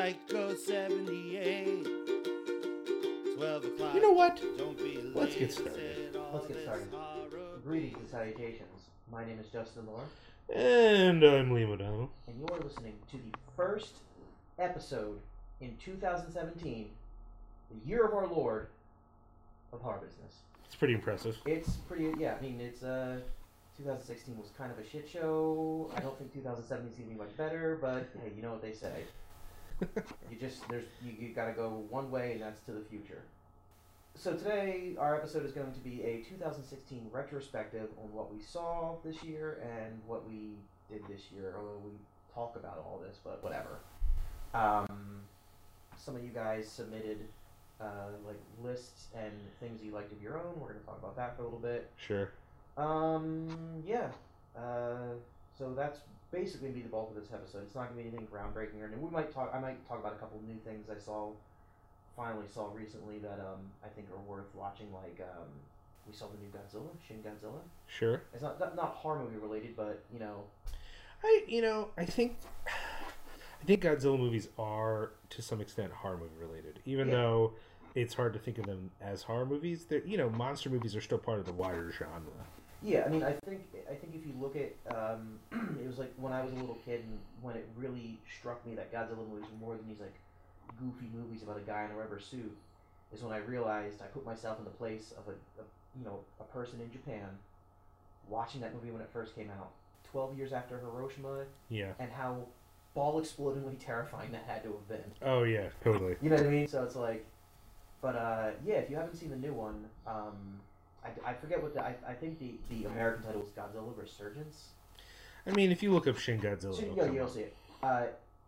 Psycho 78. 12 o'clock. You know what? Don't be late. Let's get started. Greetings and salutations. My name is Justin Moore. And I'm Liam O'Donnell. And you are listening to the first episode in 2017, the year of our Lord, of horror business. It's pretty impressive. It's pretty, yeah. I mean, it's 2016 was kind of a shit show. I don't think 2017 is going to be much better, but hey, you know what they say. You got to go one way, and that's to the future. So today, our episode is going to be a 2016 retrospective on what we saw this year and what we did this year. Although we talk about all this, but whatever. Some of you guys submitted lists and things you liked of your own. We're going to talk about that for a little bit. Sure. So that's basically going to be the bulk of this episode. It's not going to be anything groundbreaking or anything. I might talk about a couple of new things I finally saw recently that I think are worth watching. We saw the new Godzilla, Shin Godzilla. Sure. It's not horror movie related, but you know, I think Godzilla movies are to some extent horror movie related, even though. It's hard to think of them as horror movies. They're, monster movies are still part of the wider genre. Yeah, I mean, I think if you look at, it was like when I was a little kid and when it really struck me that Godzilla movies were more than these like goofy movies about a guy in a rubber suit is when I realized I put myself in the place of a person in Japan watching that movie when it first came out, 12 years after Hiroshima. Yeah. And how ball-explodingly terrifying that had to have been. Oh yeah, totally. You know what I mean? So it's like. But, if you haven't seen the new one, I forget what I think the American title was Godzilla Resurgence. I mean, if you look up Shin Godzilla... you'll see it.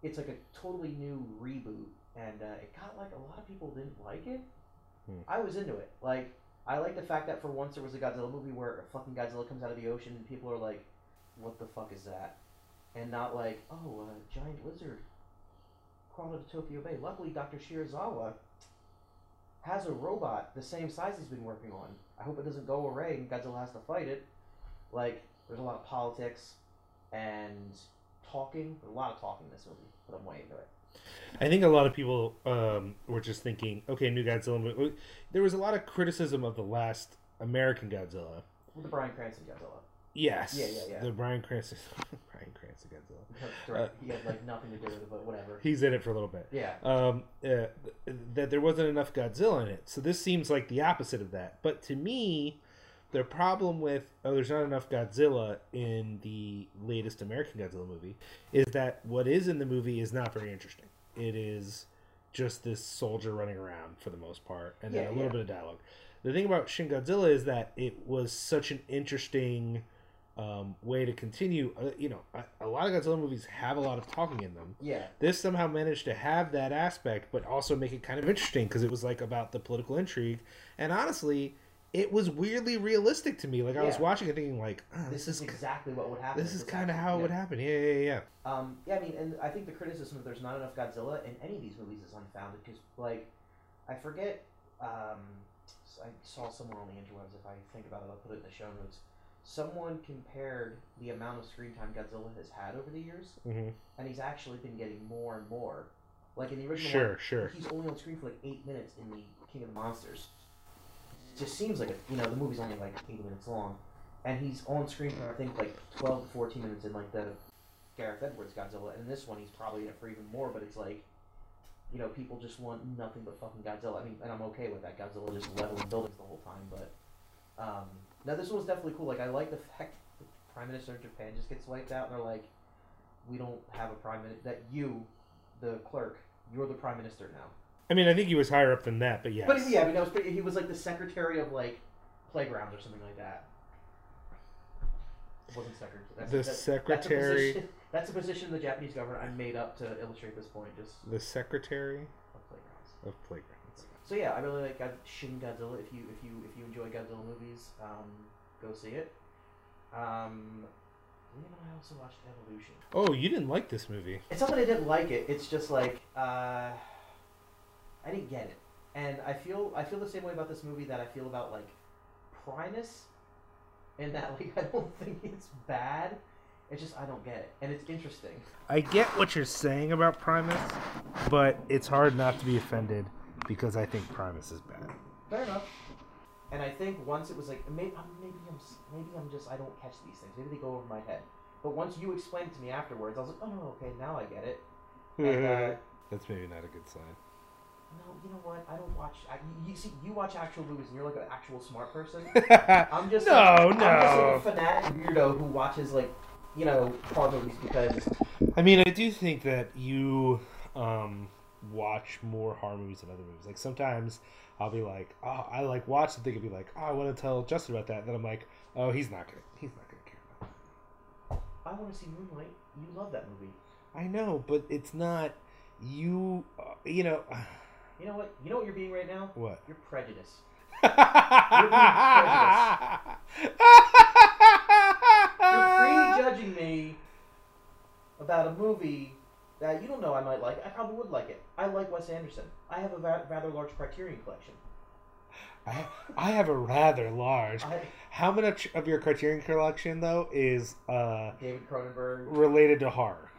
It's like a totally new reboot, and it got, like, a lot of people didn't like it. I was into it. Like, I like the fact that for once there was a Godzilla movie where a fucking Godzilla comes out of the ocean and people are like, what the fuck is that? And not like, oh, a giant lizard crawled into Tokyo Bay. Luckily, Dr. Shirazawa... has a robot the same size he's been working on. I hope it doesn't go away and Godzilla has to fight it. Like, there's a lot of politics and talking. There's a lot of talking in this movie, but I'm way into it. I think a lot of people were just thinking, okay, new Godzilla movie. There was a lot of criticism of the last American Godzilla. Well, the Bryan Cranston Godzilla. Yes. Yeah. The Bryan Cranston Godzilla. He had nothing to do with it, but whatever. He's in it for a little bit. Yeah. That there wasn't enough Godzilla in it, so this seems like the opposite of that. But to me, the problem with there's not enough Godzilla in the latest American Godzilla movie is that what is in the movie is not very interesting. It is just this soldier running around for the most part, and then a little bit of dialogue. The thing about Shin Godzilla is that it was such an interesting. Way to continue. A lot of Godzilla movies have a lot of talking in them. Yeah. This somehow managed to have that aspect, but also make it kind of interesting because it was about the political intrigue. And honestly, it was weirdly realistic to me. I was watching it thinking this is exactly what would happen. This is kind of how it would happen. Yeah. I mean, and I think the criticism that there's not enough Godzilla in any of these movies is unfounded because I forget. I saw somewhere on the interwebs. If I think about it, I'll put it in the show notes. Someone compared the amount of screen time Godzilla has had over the years, and he's actually been getting more and more. Like in the original one, he's only on screen for 8 minutes in the King of the Monsters. It just seems like, the movie's only 8 minutes long, and he's on screen for, I think, 12 to 14 minutes in the Gareth Edwards Godzilla, and in this one he's probably in it for even more, but it's people just want nothing but fucking Godzilla. I mean, and I'm okay with that. Godzilla just leveling buildings the whole time, but... Now, this one's definitely cool. I like the fact that the Prime Minister of Japan just gets wiped out, and they're like, we don't have a Prime Minister. That you, the clerk, you're the Prime Minister now. I mean, I think he was higher up than that, but yes. But, yeah, I mean, he was, the secretary of, playgrounds or something like that. It wasn't secretary. Secretary. That's a position in the Japanese government I made up to illustrate this point. Just the secretary of playgrounds. So yeah, I really like Shin Godzilla. If you enjoy Godzilla movies, go see it. I also watched Evolution. Oh, you didn't like this movie? It's not that I didn't like it. It's just I didn't get it, and I feel the same way about this movie that I feel about Primus, and that I don't think it's bad. It's just, I don't get it. And it's interesting. I get what you're saying about Primus, but it's hard not to be offended because I think Primus is bad. Fair enough. And I think once it was like, maybe I'm just, I don't catch these things. Maybe they go over my head. But once you explained it to me afterwards, I was like, oh, okay, now I get it. And, that's maybe not a good sign. No, you know what? I don't watch. You see, you watch actual movies, and you're like an actual smart person. I'm just I'm just a fanatic weirdo who watches like, you know, horror movies because. I mean, I do think that you watch more horror movies than other movies. Like sometimes I'll be like, oh, I like watch something and be like, oh, I want to tell Justin about that. And then I'm like, oh, he's not gonna care about that. I want to see Moonlight. You love that movie. I know, but it's not you. You know. You know what? You know what you're being right now? What? You're prejudiced. You're being prejudiced. You're prejudging me about a movie that you don't know I might like. I probably would like it. I like Wes Anderson. I have a rather large Criterion collection. I have a rather large. How much of your Criterion collection, though, is David Cronenberg related to horror?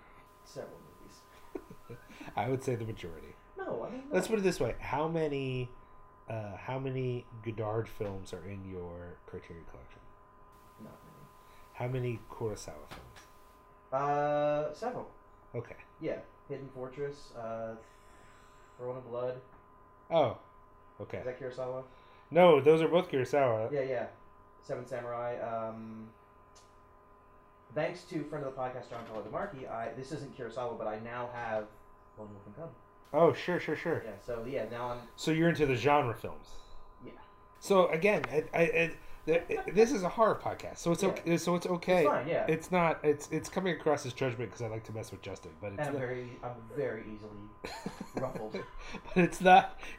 Several movies. I would say the majority. No, I mean, let's put it this way: how many Godard films are in your Criterion collection? Not many. How many Kurosawa films? Several. Okay. Yeah, Hidden Fortress, Throne of Blood. Oh, okay. Is that Kurosawa? No, those are both Kurosawa. Yeah, yeah. Seven Samurai. Thanks to friend of the podcast John Paul DeMarchi, this isn't Kurosawa, but I now have Lone Wolf and Cub. Oh, sure. Yeah, so, yeah, now I'm... So you're into the genre films. Yeah. So, again, this is a horror podcast, so it's, yeah. Okay, so it's okay. It's fine, yeah. It's not... It's coming across as judgment because I like to mess with Justin, but it's... And I'm very easily ruffled. But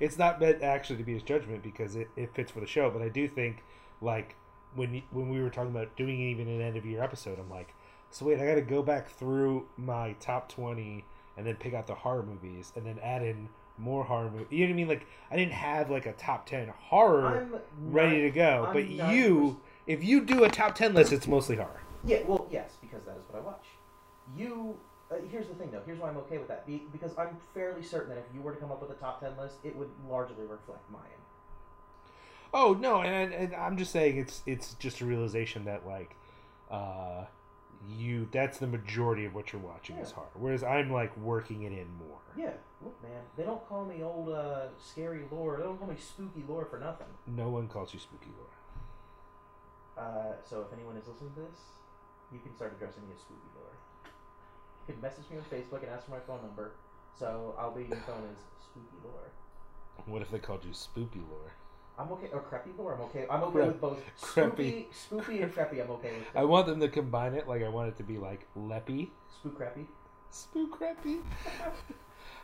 it's not meant actually to be his judgment because it fits for the show, but I do think, like, when we were talking about doing even an end-of-year episode, I'm like, so wait, I gotta go back through my top 20... and then pick out the horror movies, and then add in more horror movies. You know what I mean? Like, I didn't have, like, a top 10 horror ready to go. But you, if you do a top 10 list, it's mostly horror. Yeah, well, yes, because that is what I watch. You, here's the thing, though. Here's why I'm okay with that. Because I'm fairly certain that if you were to come up with a top 10 list, it would largely reflect mine. Oh, no, and I'm just saying it's just a realization that, like, that's the majority of what you're watching is horror. Whereas I'm like working it in more. Yeah. Look, man, they don't call me old scary lore. They don't call me spooky lore for nothing. No one calls you spooky lore. So if anyone is listening to this, you can start addressing me as spooky lore. You can message me on Facebook and ask for my phone number. So I'll be your phone as spooky lore. What if they called you spoopy lore? I'm okay, or Creppy Lore, I'm okay. I'm okay with both. Creppy. Spoopy and Creppy, I'm okay with both. I want them to combine it, like I want it to be like Leppy. Spook Creppy.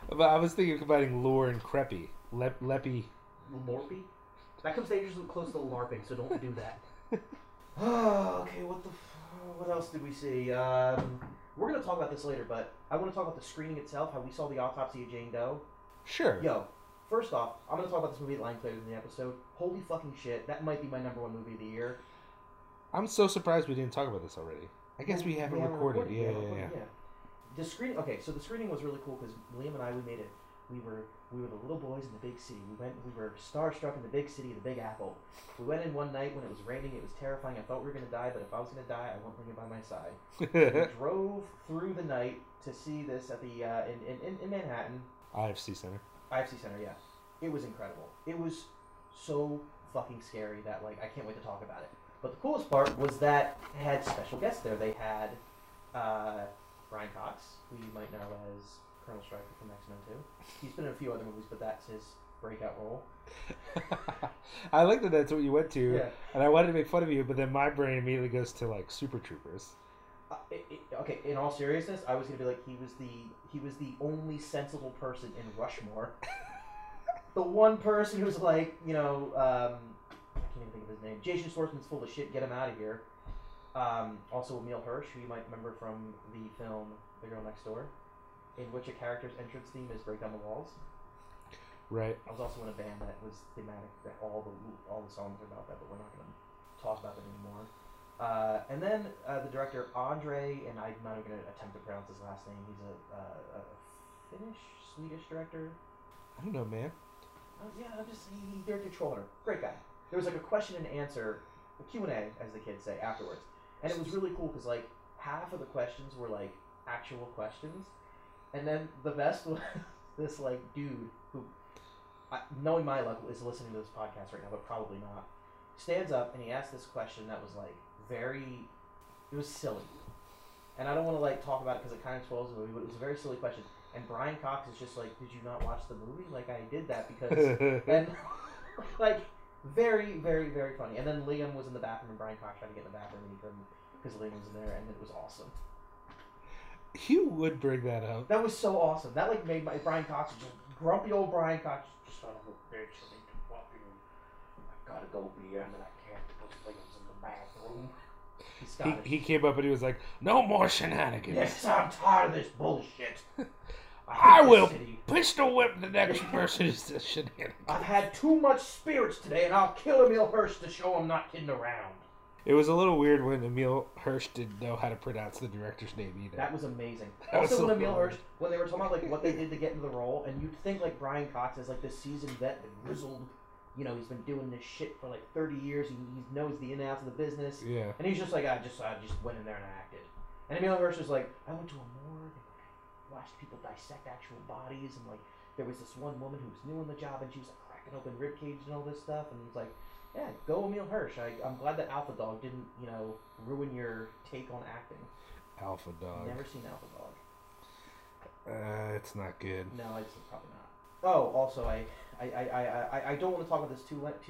But I was thinking of combining Lore and Creppy. Leppy. Lorpy? That comes dangerously close to LARPing, so don't do that. Oh, okay, what else did we see? We're going to talk about this later, but I want to talk about the screening itself, how we saw the Autopsy of Jane Doe. Sure. Yo. First off, I'm going to talk about this movie at length later in the episode. Holy fucking shit, that might be my #1 movie of the year. I'm so surprised we didn't talk about this already. I guess we haven't recorded. Yeah. The screening was really cool because Liam and I, we were the little boys in the big city. We were starstruck in the big city, the Big Apple. We went in one night when it was raining. It was terrifying. I thought we were going to die, but if I was going to die, I wouldn't bring it by my side. We drove through the night to see this at the in Manhattan. IFC Center, yeah. It was incredible. It was so fucking scary that, like, I can't wait to talk about it. But the coolest part was that they had special guests there. They had Brian Cox, who you might know as Colonel Stryker from X-Men 2. He's been in a few other movies, but that's his breakout role. I like that that's what you went to, yeah. And I wanted to make fun of you, but then my brain immediately goes to, like, Super Troopers. Okay, in all seriousness, I was gonna be like, he was the only sensible person in Rushmore. The one person who was like, you know, I can't even think of his name. Jason Schwartzman's full of shit. Get him out of here. Also, Emile Hirsch, who you might remember from the film The Girl Next Door, in which a character's entrance theme is break down the walls. Right. I was also in a band that was thematic that all the songs were about that, but we're not gonna talk about that anymore. And then the director, Andre, and I'm not even going to attempt to pronounce his last name. He's a Finnish, Swedish director. I don't know, man. He directed Troller. Great guy. There was like a question and answer, a Q&A, as the kids say, afterwards. And it was really cool because like half of the questions were like actual questions. And then the best was this like dude who, knowing my luck, is listening to this podcast right now, but probably not. Stands up and he asked this question that was like it was silly. And I don't want to like talk about it because it kind of spoils the movie, but it was a very silly question. And Brian Cox is just like, did you not watch the movie? Like, I did that because... and, like, very, very, very funny. And then Liam was in the bathroom, and Brian Cox tried to get in the bathroom, and he couldn't because Liam was in there, and it was awesome. You would bring that up. That was so awesome. That, like, made my... Brian Cox, just grumpy old Brian Cox, just out of a bitch, I need to fuck you. I gotta go be him, and I can't put Liam's in the bathroom. He came up and he was like, no more shenanigans. Yes, I'm tired of this bullshit. I will pistol whip the next person who's the shenanigans. I've had too much spirits today, and I'll kill Emile Hirsch to show I'm not kidding around. It was a little weird when Emile Hirsch didn't know how to pronounce the director's name either. That was amazing. Also, when Emile Hirsch, when they were talking about like what they did to get into the role, and you'd think like Brian Cox is like this seasoned vet, the grizzled. You know, he's been doing this shit for like 30 years. He knows the in and outs of the business. Yeah. And he's just like, I just went in there and I acted. And Emile Hirsch was like, I went to a morgue and watched people dissect actual bodies. And like, there was this one woman who was new on the job and she was like cracking open rib cages and all this stuff. And he's like, yeah, go Emile Hirsch. I'm glad that Alpha Dog didn't, you know, ruin your take on acting. Alpha Dog. Never seen Alpha Dog. It's not good. No, it's probably not. Oh, also, I don't want to talk about this too much,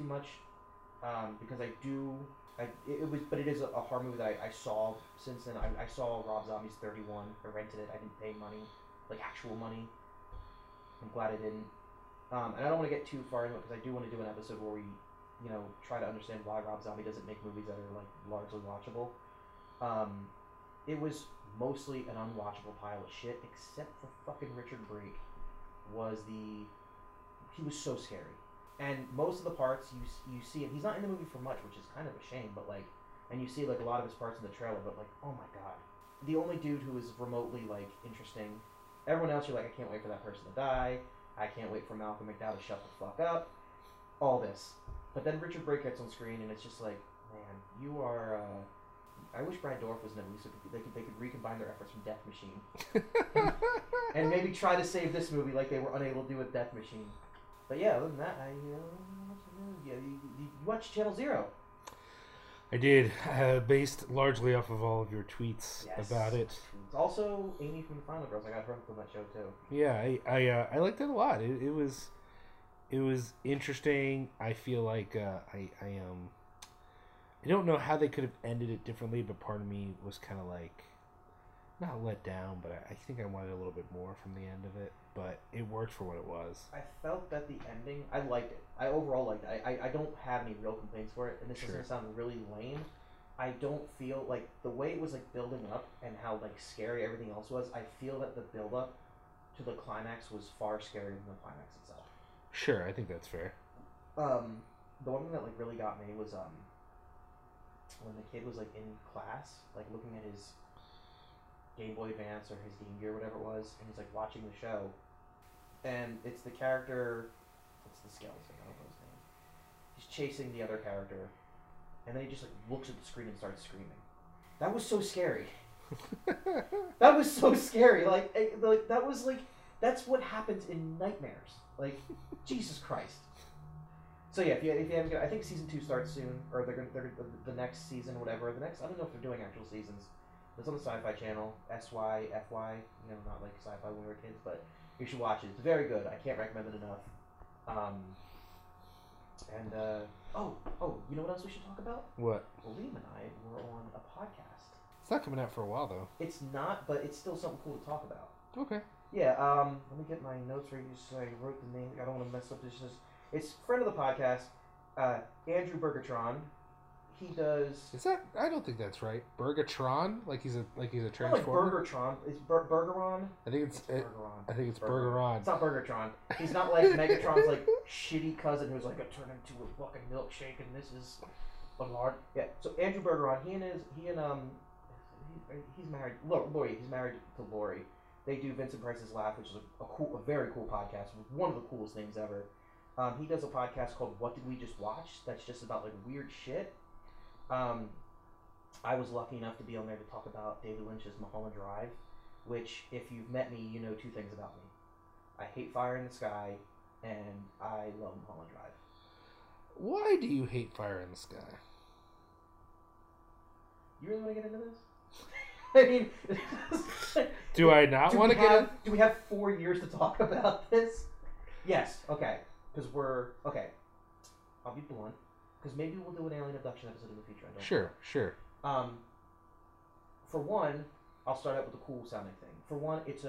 because I do. It is a horror movie that I saw since then. I saw Rob Zombie's 31. I rented it. I didn't pay money, like actual money. I'm glad I didn't. And I don't want to get too far into it because I do want to do an episode where we, you know, try to understand why Rob Zombie doesn't make movies that are like largely watchable. It was mostly an unwatchable pile of shit, except for fucking Richard Brake. He was so scary, and most of the parts you see him. He's not in the movie for much, which is kind of a shame. But like, and you see like a lot of his parts in the trailer. But like, oh my god, the only dude who is remotely like interesting. Everyone else, you're like, I can't wait for that person to die. I can't wait for Malcolm McDowell to shut the fuck up. All this, but then Richard Brake gets on screen, and it's just like, man, you are. I wish Brad Dourif was in it. So they could recombine their efforts from Death Machine, and maybe try to save this movie like they were unable to do with Death Machine. But yeah, other than that, you watched Channel Zero. I did, based largely off of all of your tweets about it. Also, Amy from The Final Girls. I got drunk from that show too. Yeah, I liked it a lot. It was interesting. I feel like I don't know how they could have ended it differently, but part of me was kind of like, not let down, but I think I wanted a little bit more from the end of it. But it worked for what it was. I felt that the ending, I liked it. I overall liked it. I don't have any real complaints for it, and this is going to sound really lame. I don't feel, like, the way it was, like, building up and how, like, scary everything else was, I feel that the build-up to the climax was far scarier than the climax itself. Sure, I think that's fair. The one thing that, like, really got me was, when the kid was, like, in class, like, looking at his Game Boy Advance or his Game Gear, whatever it was, and he's, like, watching the show, and it's the character, it's the skeleton, I don't know his name, he's chasing the other character, and then he just, like, looks at the screen and starts screaming. That was so scary. That was so scary. Like, that was, like, that's what happens in nightmares. Like, Jesus Christ. So yeah, if you haven't, I think season 2 starts soon, or they're the next season, whatever. I don't know if they're doing actual seasons. It's on the Sci-Fi Channel, SYFY. You know, not like Sci-Fi when we were kids, but you should watch it. It's very good. I can't recommend it enough. And you know what else we should talk about? What? Liam and I were on a podcast. It's not coming out for a while though. It's not, but it's still something cool to talk about. Okay. Yeah. Let me get my notes right. So I wrote the name. I don't want to mess up this. It's a friend of the podcast, Andrew Bergeron. He does. Is that? I don't think that's right. Bergeron, like he's a transformer. Not like Bergertron. It's Bergeron. I think it's Bergeron. It's not Bergertron. He's not like Megatron's like shitty cousin who's like I turn into a fucking milkshake and this is Mulholland. Yeah. So Andrew Bergeron, he's married. Lori, he's married to Lori. They do Vincent Price's Laugh, which is a very cool podcast, one of the coolest things ever. He does a podcast called What Did We Just Watch? That's just about like weird shit. I was lucky enough to be on there to talk about David Lynch's Mulholland Drive, which, if you've met me, you know two things about me. I hate Fire in the Sky, and I love Mulholland Drive. Why do you hate Fire in the Sky? You really want to get into this? I mean... do I not want to get into... Do we have 4 years to talk about this? Yes, okay. Because we're... okay. I'll be blunt. Because maybe we'll do an alien abduction episode in the future. I don't know. Sure. For one, I'll start out with a cool sounding thing. For one, it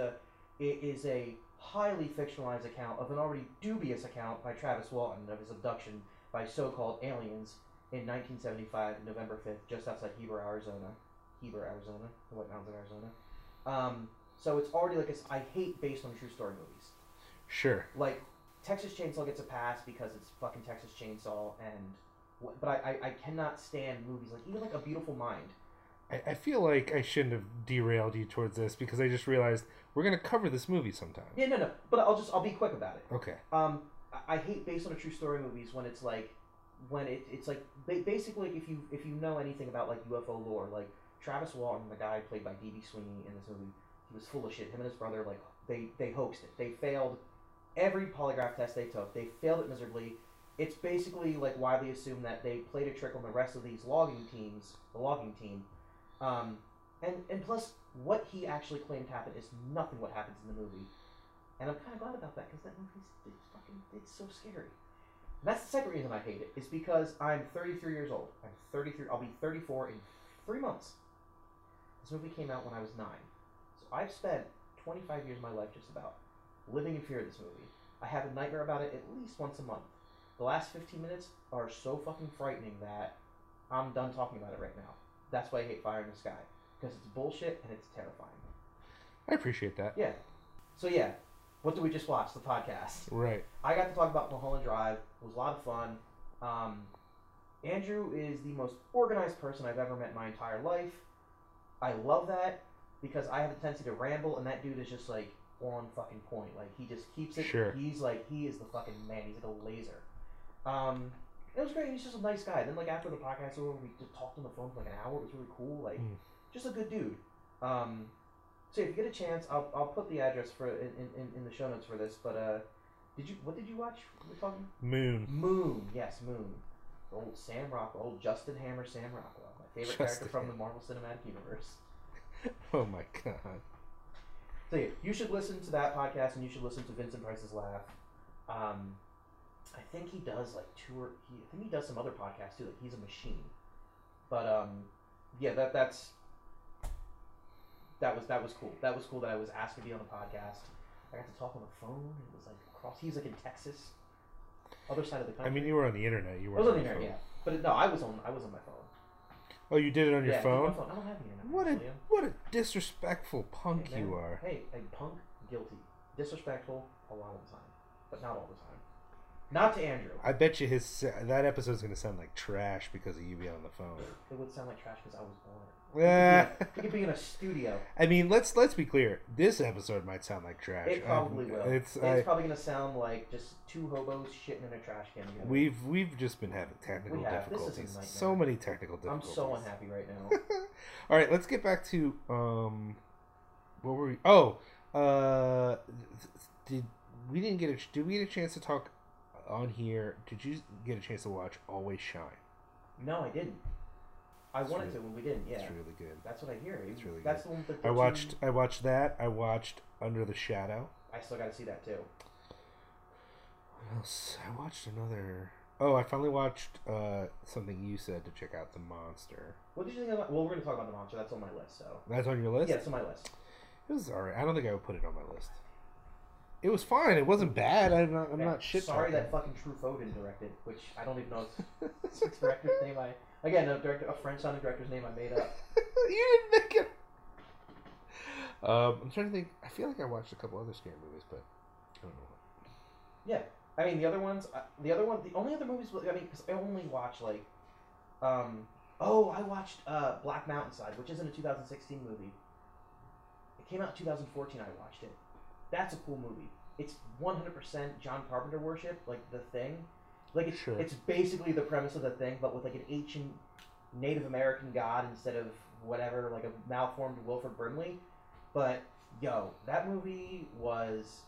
is a highly fictionalized account of an already dubious account by Travis Walton of his abduction by so-called aliens in 1975, November 5th, just outside Heber, Arizona. The White Mountains of Arizona. So it's already like I hate based on true story movies. Sure. Like, Texas Chainsaw gets a pass because it's fucking Texas Chainsaw, but I cannot stand movies like even like A Beautiful Mind. I feel like I shouldn't have derailed you towards this because I just realized we're gonna cover this movie sometime. Yeah, no. But I'll be quick about it. Okay. I hate based on a true story movies when it's like it's like basically if you know anything about like UFO lore, like Travis Walton, the guy played by D.B. Sweeney in this movie, he was full of shit. Him and his brother, like they hoaxed it. They failed every polygraph test they took. They failed it miserably. It's basically like widely assumed that they played a trick on the rest of these logging team. And plus, what he actually claimed happened is nothing what happens in the movie. And I'm kind of glad about that, because that movie's it's so scary. And that's the second reason I hate it, is because I'm 33 years old. I'll be 34 in 3 months. This movie came out when I was 9. So I've spent 25 years of my life just about living in fear of this movie. I have a nightmare about it at least once a month. The last 15 minutes are so fucking frightening that I'm done talking about it right now. That's why I hate Fire in the Sky. Because it's bullshit and it's terrifying. I appreciate that. Yeah. So yeah, what did we just watch? The podcast. Right. I got to talk about Mulholland Drive. It was a lot of fun. Andrew is the most organized person I've ever met in my entire life. I love that because I have a tendency to ramble and that dude is just like on fucking point. Like he just keeps it. Sure. He's like, he is the fucking man. He's like a laser. It was great. He's just a nice guy. Then, like, after the podcast over, we just talked on the phone for like an hour. It was really cool. Like, just a good dude. So if you get a chance, I'll put the address for in the show notes for this. But what did you watch? We're talking Moon. Yes, Moon. Old Sam Rockwell, old Justin Hammer Sam Rockwell, my favorite character from the Marvel Cinematic Universe. Oh my god. So yeah, you should listen to that podcast, and you should listen to Vincent Price's Laugh. I think he does like I think he does some other podcasts too. Like he's a machine. But yeah, that was cool. That was cool that I was asked to be on the podcast. I got to talk on the phone. It was like across. He was like in Texas, other side of the country. I mean, you were on the internet. You were. I was on the internet, phone. Yeah. But no, I was on my phone. Oh, you did it on your phone? Yeah, I did it on my phone. I don't have the internet. What a disrespectful punk you are. Hey, a punk, guilty, disrespectful a lot of the time, but not all the time. Not to Andrew. I bet you that episode's going to sound like trash because of you being on the phone. It would sound like trash because I was born. Yeah. It could be in a studio. I mean, let's be clear. This episode might sound like trash. It probably will. It's probably going to sound like just two hobos shitting in a trash can. You know? We've just been having technical difficulties. This is a nightmare. So many technical difficulties. I'm so unhappy right now. All right, let's get back to what were we? Oh, did we get a chance to talk? On here, did you get a chance to watch Always Shine? No, I didn't. I wanted to when we didn't. Yeah, it's really good. That's what I hear. It's really good. The one that I watched that. I watched Under the Shadow. I still got to see that too. What else? I watched another. Oh, I finally watched something you said to check out, The Monster. What did you think about? Well, we're going to talk about The Monster. That's on my list. So that's on your list. Yeah, it's on my list. It was alright. I don't think I would put it on my list. It was fine. It wasn't bad. I'm not shit. Sorry that fucking Truffaut didn't direct it, which I don't even know it's director's name. A French-sounding director's name I made up. You didn't make it. I'm trying to think. I feel like I watched a couple other scary movies, but I don't know. Yeah, I mean the other ones. The only other movies. I mean, because I only watch like I watched Black Mountainside, which isn't a 2016 movie. It came out in 2014, I watched it. That's a cool movie. It's 100% John Carpenter worship, like The Thing. Like, it's, sure. It's basically the premise of The Thing, but with, like, an ancient Native American god instead of whatever, like, a malformed Wilford Brimley. But, yo, that movie was...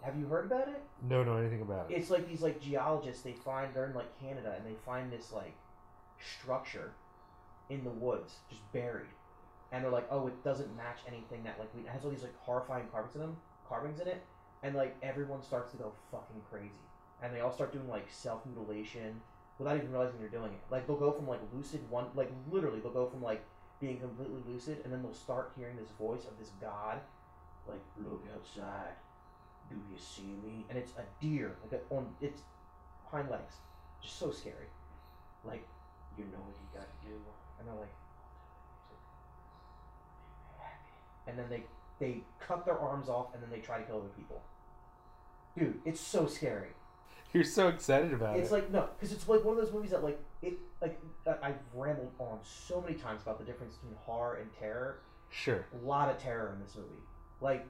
Have you heard about it? No, no, anything about it. It's, like, these, like, geologists, they're in, like, Canada, and they find this, like, structure in the woods, just buried. And they're like, oh, it doesn't match anything that, like, it has all these, like, horrifying carvings in it, and, like, everyone starts to go fucking crazy. And they all start doing, like, self-mutilation without even realizing they're doing it. Like, they'll go from, like, they'll go from, like, being completely lucid, and then they'll start hearing this voice of this god, like, look outside, do you see me? And it's a deer, like, on its hind legs. Just so scary. Like, you know what you gotta do. And they're like, and then they cut their arms off, and then they try to kill other people. Dude, it's so scary. You're so excited about it. It's like, no, because it's like one of those movies that, like, I've rambled on so many times about the difference between horror and terror. Sure. A lot of terror in this movie. Like,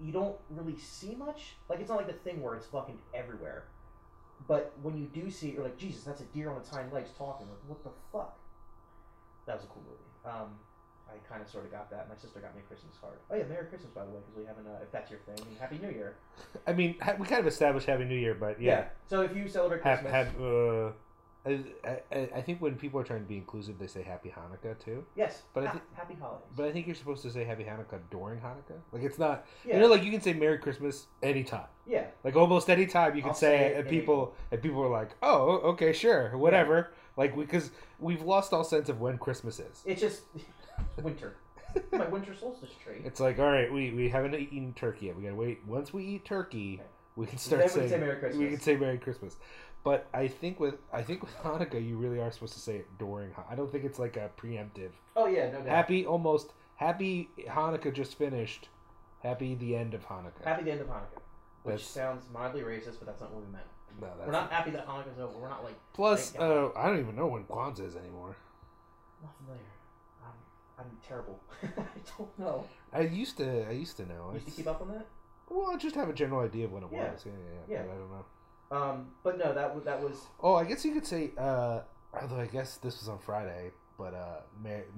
you don't really see much. Like, it's not like The Thing where it's fucking everywhere. But when you do see it, you're like, Jesus, that's a deer on its hind legs talking. Like, what the fuck? That was a cool movie. I kind of sort of got that. My sister got me a Christmas card. Oh, yeah, Merry Christmas, by the way, because we haven't, if that's your thing, and Happy New Year. I mean, we kind of established Happy New Year, but yeah. So if you celebrate Christmas... I think when people are trying to be inclusive, they say Happy Hanukkah, too. Yes, but Happy Holidays. But I think you're supposed to say Happy Hanukkah during Hanukkah. Like, it's not... Yeah. You know, like, you can say Merry Christmas anytime. Yeah. Like, almost anytime you can say it, and people are like, oh, okay, sure, whatever. Yeah. Like, because we've lost all sense of when Christmas is. It's just... Winter. My winter solstice tree. It's like, all right, we haven't eaten turkey yet. We gotta wait. Once we eat turkey, okay. We can start saying... We can say Merry Christmas. But I think with Hanukkah, you really are supposed to say it during Hanukkah. I don't think it's like a preemptive. Oh, yeah, no doubt. Happy Hanukkah just finished. Happy the end of Hanukkah. Happy the end of Hanukkah. Which sounds mildly racist, but that's not what we meant. No, that's... We're not happy that Hanukkah's over. We're not like... Plus, I don't even know when Kwanzaa is anymore. I'm not familiar. I'm terrible. I don't know. I used to know. You used to keep up on that? Well, I just have a general idea of when it was. Yeah. But I don't know. But no, that was... Oh, I guess you could say, although I guess this was on Friday, but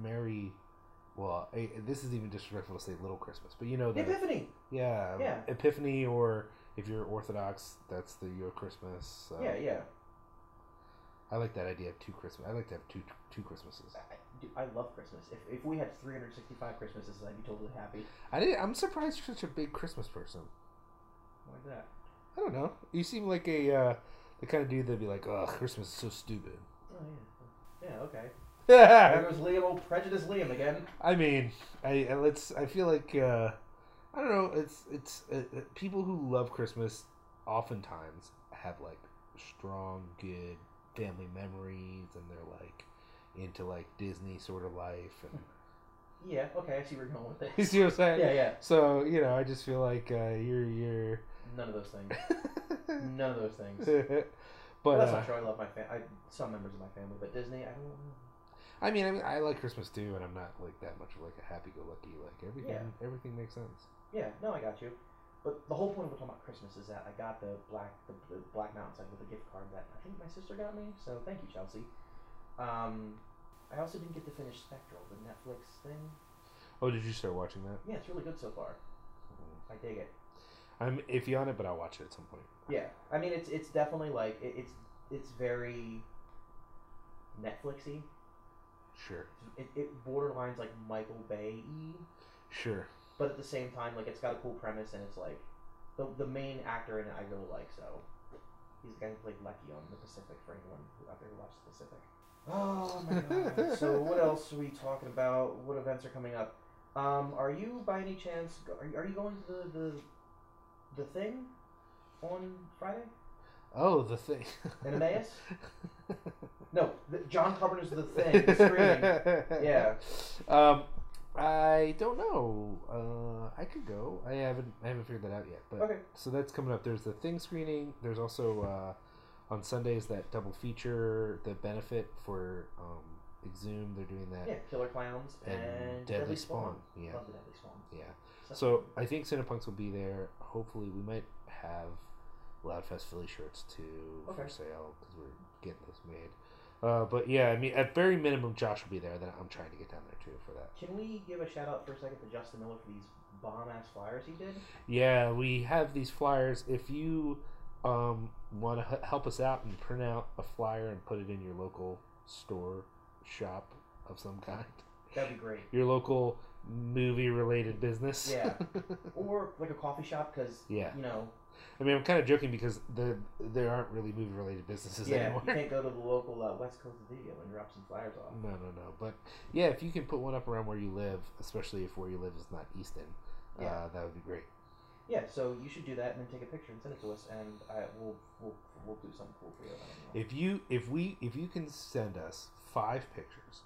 Merry... Well, this is even disrespectful to say Little Christmas, but you know... The Epiphany! Yeah. Epiphany, or if you're Orthodox, that's your Christmas. So. Yeah. I like that idea of two Christmas. I like to have two Christmases. Dude, I love Christmas. If we had 365 Christmases, I'd be totally happy. I'm surprised you're such a big Christmas person. Why's that? I don't know. You seem like the kind of dude that'd be like, "Oh, Christmas is so stupid." Oh yeah. Yeah. Okay. There goes Liam, old prejudiced Liam again. I mean, I feel like I don't know. It's people who love Christmas oftentimes have like strong, good family memories, and they're like. Into like Disney sort of life, and yeah, okay, I see where you're going with it. You see what I'm saying? Yeah. So you know, I just feel like you're none of those things. None of those things. But well, that's not true. I love my family. Some members of my family, but Disney, I don't know. I mean, I like Christmas too, and I'm not like that much of like a happy-go-lucky. Like everything makes sense. Yeah. No, I got you. But the whole point of talking about Christmas is that I got the Black Mountainside with a gift card that I think my sister got me. So thank you, Chelsea. I also didn't get to finish Spectral, the Netflix thing. Oh, did you start watching that? Yeah, it's really good so far. Mm-hmm. I dig it. I'm iffy on it, but I'll watch it at some point. Yeah, I mean, it's definitely like it's very Netflixy. Sure. It borderlines like Michael Bay-y. Sure. But at the same time, like it's got a cool premise, and it's like the main actor in it I really like. So he's the guy who played Lucky on The Pacific. For anyone out there who watched The Pacific. Oh my god. So what else are we talking about? What events are coming up? Are you by any chance are you going to the thing on Friday? Oh, The Thing. In Emmaus? No, John Carpenter's The Thing. The screening. Yeah. I don't know. I could go. I haven't figured that out yet. But okay. So that's coming up. There's The Thing screening. There's also on Sundays, that double feature, the benefit for Exhumed, they're doing that. Yeah, Killer Clowns and Deadly Spawn. Yeah. Love the Deadly Spawn. Yeah. So I think Cinepunks will be there. Hopefully, we might have Loudfest Philly shirts too for sale because we're getting this made. But yeah, I mean, at very minimum, Josh will be there. Then I'm trying to get down there too for that. Can we give a shout out for a second to Justin Miller for these bomb ass flyers he did? Yeah, we have these flyers. If you want to help us out and print out a flyer and put it in your local store, shop of some kind, that'd be great. Your local movie related business, yeah, or like a coffee shop, because you know. I mean, I'm kind of joking because there aren't really movie-related businesses anymore. Yeah, you can't go to the local West Coast Video and drop some flyers off. No. But, yeah, if you can put one up around where you live, especially if where you live is not Easton, that would be great. Yeah, so you should do that and then take a picture and send it to us, and we'll do something cool for you. I don't know. If you can send us 5 pictures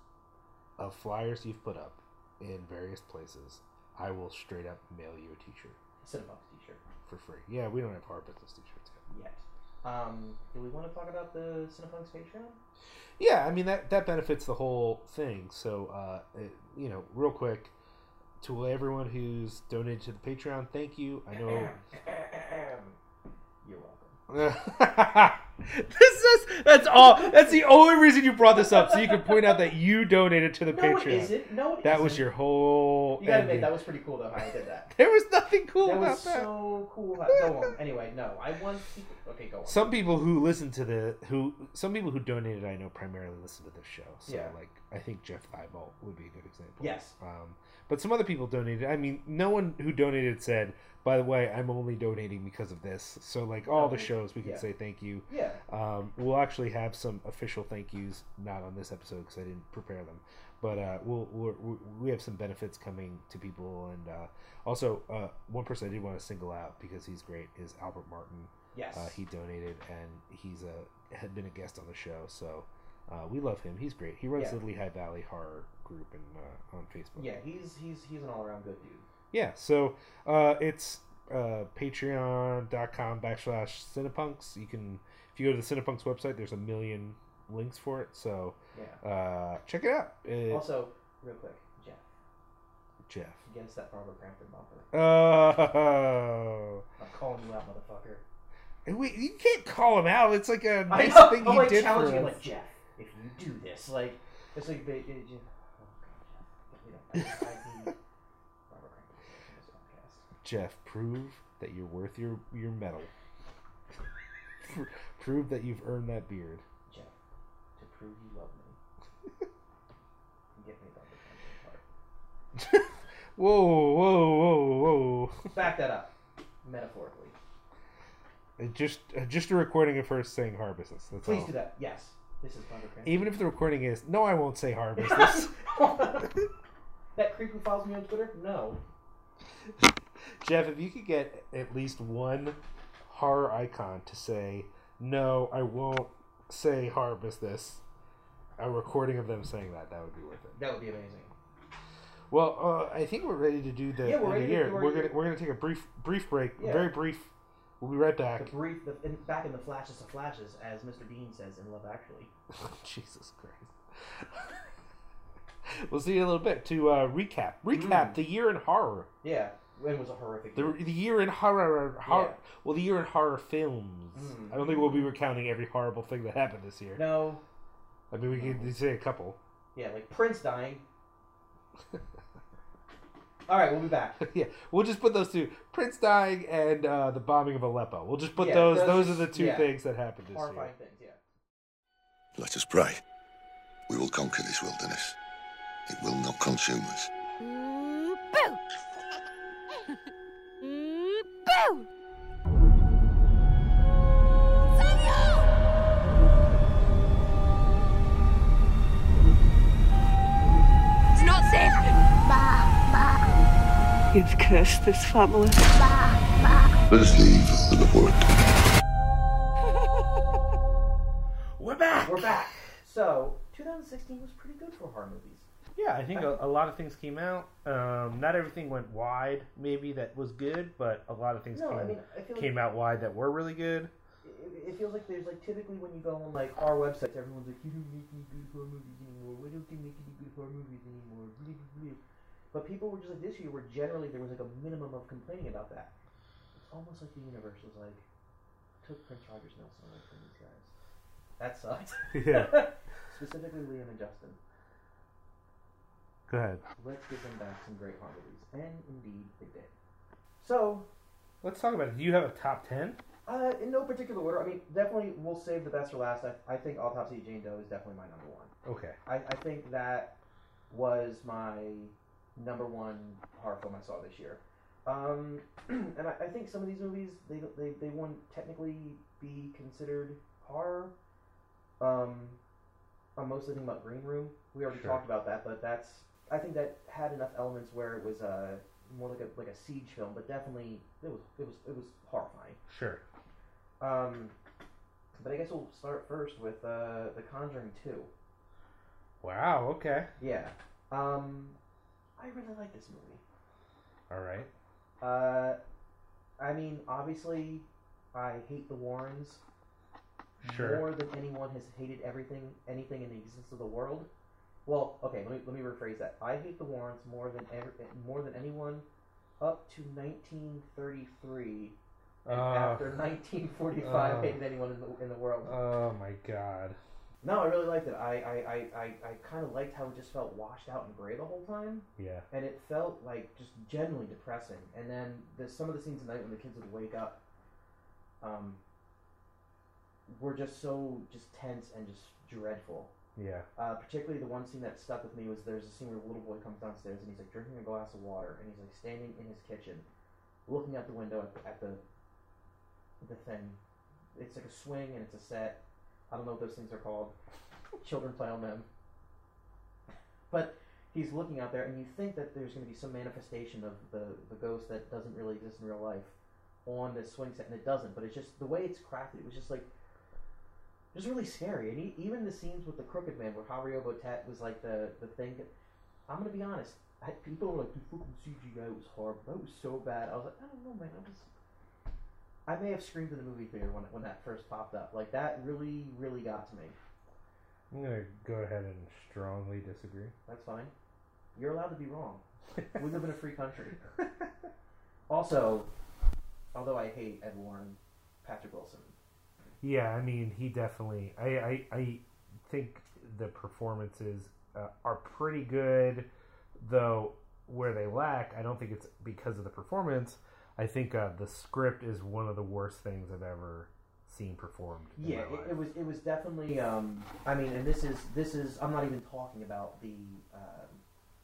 of flyers you've put up in various places, I will straight up mail you a t-shirt. Cinepunks t-shirt. For free. Yeah, we don't have hard business t-shirts yet. Do we want to talk about the Cinepunks Patreon? Yeah, I mean, that benefits the whole thing. So, real quick, to everyone who's donated to the Patreon, thank you. I know... You're welcome. That's the only reason you brought this up, so you can point out that you donated to the Patreon. No, it isn't. That was your whole. You gotta admit, that was pretty cool though. How I did that. There was nothing cool about that. That was so cool. Go on. Anyway, no, I want. Okay, go on. Some people who listen to some people who donated, I know, primarily listen to this show. So, yeah. Like, I think Jeff Thibault would be a good example. Yes. But some other people donated. I mean, no one who donated said, by the way, I'm only donating because of this. So, like, all the shows, we can say thank you. Yeah. We'll actually have some official thank yous, not on this episode because I didn't prepare them. But we have some benefits coming to people. And also, one person I did want to single out because he's great is Albert Martin. Yes. He donated, and he's had been a guest on the show. So we love him. He's great. He runs the Lehigh Valley Horror Group and, on Facebook. Yeah, he's an all-around good dude. Yeah, so it's patreon.com/Cinepunks. You can, if you go to the Cinepunks website, there's a million links for it. So check it out. Also, real quick, Jeff against that Barbara Crampton bumper. Oh, I'm calling you out, motherfucker. And wait, you can't call him out. It's like a nice thing you did for him. Like, Jeff, if you do this, like it's like, oh god, Jeff, I Jeff, prove that you're worth your medal. Prove that you've earned that beard. Jeff, to prove you love me, get me the part. Whoa! Back that up, metaphorically. Just a recording of her saying "hard business." That's Please all. Do that. Yes, this is wonderful. Even if the recording is no, I won't say "hard business." That creep who follows me on Twitter? No. Jeff, if you could get at least one horror icon to say, no, I won't say horror business, a recording of them saying that would be worth it. That would be amazing. Well, I think we're ready to do the end of the year. We're going to take a brief break. Yeah. Very brief. We'll be right back. Back in the flashes of flashes, as Mr. Bean says in Love Actually. Jesus Christ. We'll see you in a little bit to recap the year in horror. Yeah, it was a horrific year. The year in horror. Yeah. Well, the year in horror films. Mm. I don't think we'll be recounting every horrible thing that happened this year. No. I mean, we could say a couple. Yeah, like Prince dying. All right, we'll be back. Yeah, we'll just put those two: Prince dying and the bombing of Aleppo. We'll just put those. Those are the two things that happened this year. Horrifying things. Yeah. Let us pray. We will conquer this wilderness. It will not consume us. Boo! Boo! It's not safe! Bah, bah. You've cursed this family. Bah, bah. Let us leave the wood. We're back! So, 2016 was pretty good for horror movies. Yeah, I think a lot of things came out. Not everything went wide, maybe, that was good, but a lot of things came out wide that were really good. It, it feels like there's like typically when you go on like our websites, everyone's like, you don't make any good horror movies anymore. Why don't they make any good horror movies anymore? But people were just like, this year where generally there was like a minimum of complaining about that. It's almost like the universe was like, took Prince Rogers Nelson away from these guys. That sucked. Yeah. Specifically Liam and Justin. Go ahead. Let's give them back some great horror movies. And indeed, they did. So, let's talk about it. Do you have a top 10? In no particular order. I mean, definitely we'll save the best for last. I think Autopsy of Jane Doe is definitely my number one. Okay. I think that was my number one horror film I saw this year. And I think some of these movies, they won't technically be considered horror. I'm mostly thinking about Green Room. We already talked about that, but that's... I think that had enough elements where it was more like a siege film, but definitely it was horrifying. Sure. But I guess we'll start first with The Conjuring 2. Wow. Okay. Yeah. I really like this movie. All right. I mean, obviously, I hate the Warrens. Sure. More than anyone has hated anything in the existence of the world. Well, okay, let me rephrase that. I hate the Warrens more than anyone up to 1933, and after 1945 hated anyone in the world. Oh my god! No, I really liked it. I kind of liked how it just felt washed out and gray the whole time. Yeah. And it felt like just genuinely depressing. And then some of the scenes at night when the kids would wake up, were just so tense and just dreadful. Yeah. Particularly the one scene that stuck with me was there's a scene where a little boy comes downstairs and he's like drinking a glass of water and he's like standing in his kitchen, looking out the window at the thing. It's like a swing and it's a set. I don't know what those things are called. Children play on them. But he's looking out there and you think that there's going to be some manifestation of the ghost that doesn't really exist in real life on this swing set, and it doesn't. But it's just the way it's crafted. It was just like. It was really scary, and even the scenes with the Crooked Man, where Javier Botet was like the thing. I'm gonna be honest. People were like, "The fucking CGI was horrible. That was so bad." I was like, "I don't know, man. I may have screamed in the movie theater when that first popped up. Like that really, really got to me." I'm gonna go ahead and strongly disagree. That's fine. You're allowed to be wrong. We live in a free country. Also, although I hate Ed Warren, Patrick Wilson. Yeah, I mean, he definitely... I think the performances are pretty good, though where they lack, I don't think it's because of the performance. I think the script is one of the worst things I've ever seen performed. Yeah, it was definitely... I mean, and this is I'm not even talking about the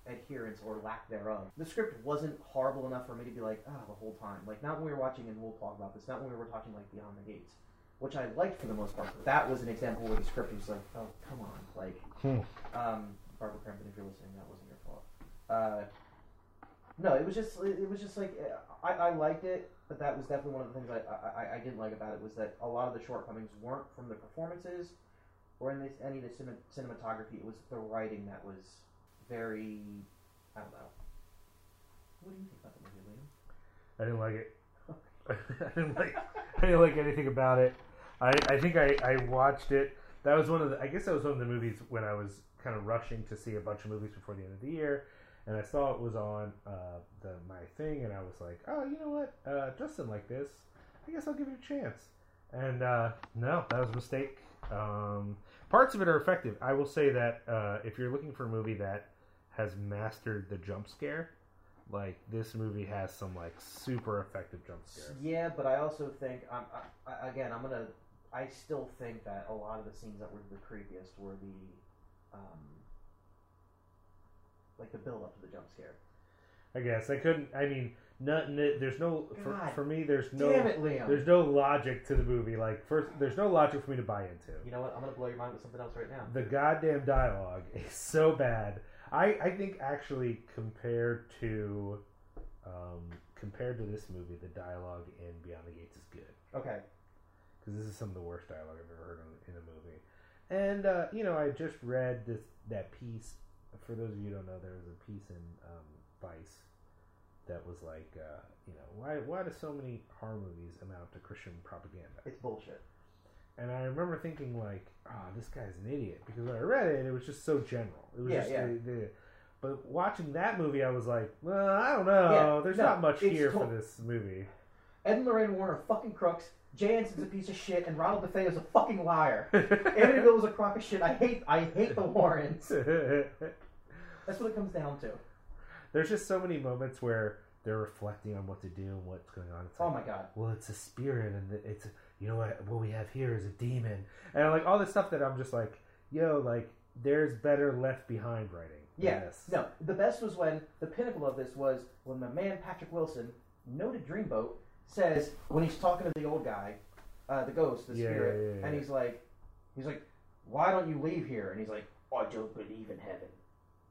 adherence or lack thereof. The script wasn't horrible enough for me to be like, the whole time. Like, not when we were watching, and we'll talk about this, not when we were talking, like, Beyond the Gates. Which I liked for the most part. But that was an example where the script was like, "Oh, come on!" Like, Barbara Crampton, if you're listening, that wasn't your fault. No, it was just like I liked it, but that was definitely one of the things I didn't like about it was that a lot of the shortcomings weren't from the performances or in any of the cinematography. It was the writing that was very, I don't know. What do you think about the movie, Liam? I didn't like it. I didn't like anything about it. I think I watched it. That was one of the movies when I was kind of rushing to see a bunch of movies before the end of the year, and I saw it was on my thing, and I was like, oh, you know what? Justin liked this. I guess I'll give it a chance. And no, that was a mistake. Parts of it are effective. I will say that if you're looking for a movie that has mastered the jump scare, like, this movie has some, like, super effective jump scares. Yeah, but I also think, I still think that a lot of the scenes that were the creepiest were the, like, the build-up to the jump scare. I guess. There's no logic to the movie. Like, first, there's no logic for me to buy into. You know what? I'm going to blow your mind with something else right now. The goddamn dialogue is so bad. I think actually compared to this movie, the dialogue in Beyond the Gates is good. Okay. Because this is some of the worst dialogue I've ever heard in a movie. And, I just read that piece. For those of you who don't know, there was a piece in Vice that was like, why do so many horror movies amount to Christian propaganda? It's bullshit. And I remember thinking, like, oh, this guy's an idiot. Because when I read it, it was just so general. It was but watching that movie, I was like, well, I don't know. Yeah, there's not much here for this movie. Ed and Lorraine Warren are fucking crooks. Jay Anson's a piece of shit, and Ronald DeFeo is a fucking liar. Amityville was a crock of shit. I hate the Warrens. That's what it comes down to. There's just so many moments where they're reflecting on what to do and what's going on. It's like, oh my god! Well, it's a spirit, and it's you know what we have here is a demon, and like all this stuff that I'm just like, yo, like there's better Left Behind writing. Yes. Yeah. No, the best was when the pinnacle of this was when my man Patrick Wilson, noted Dreamboat, says when he's talking to the old guy, the ghost, the spirit, and he's like, why don't you leave here? And he's like, I don't believe in heaven,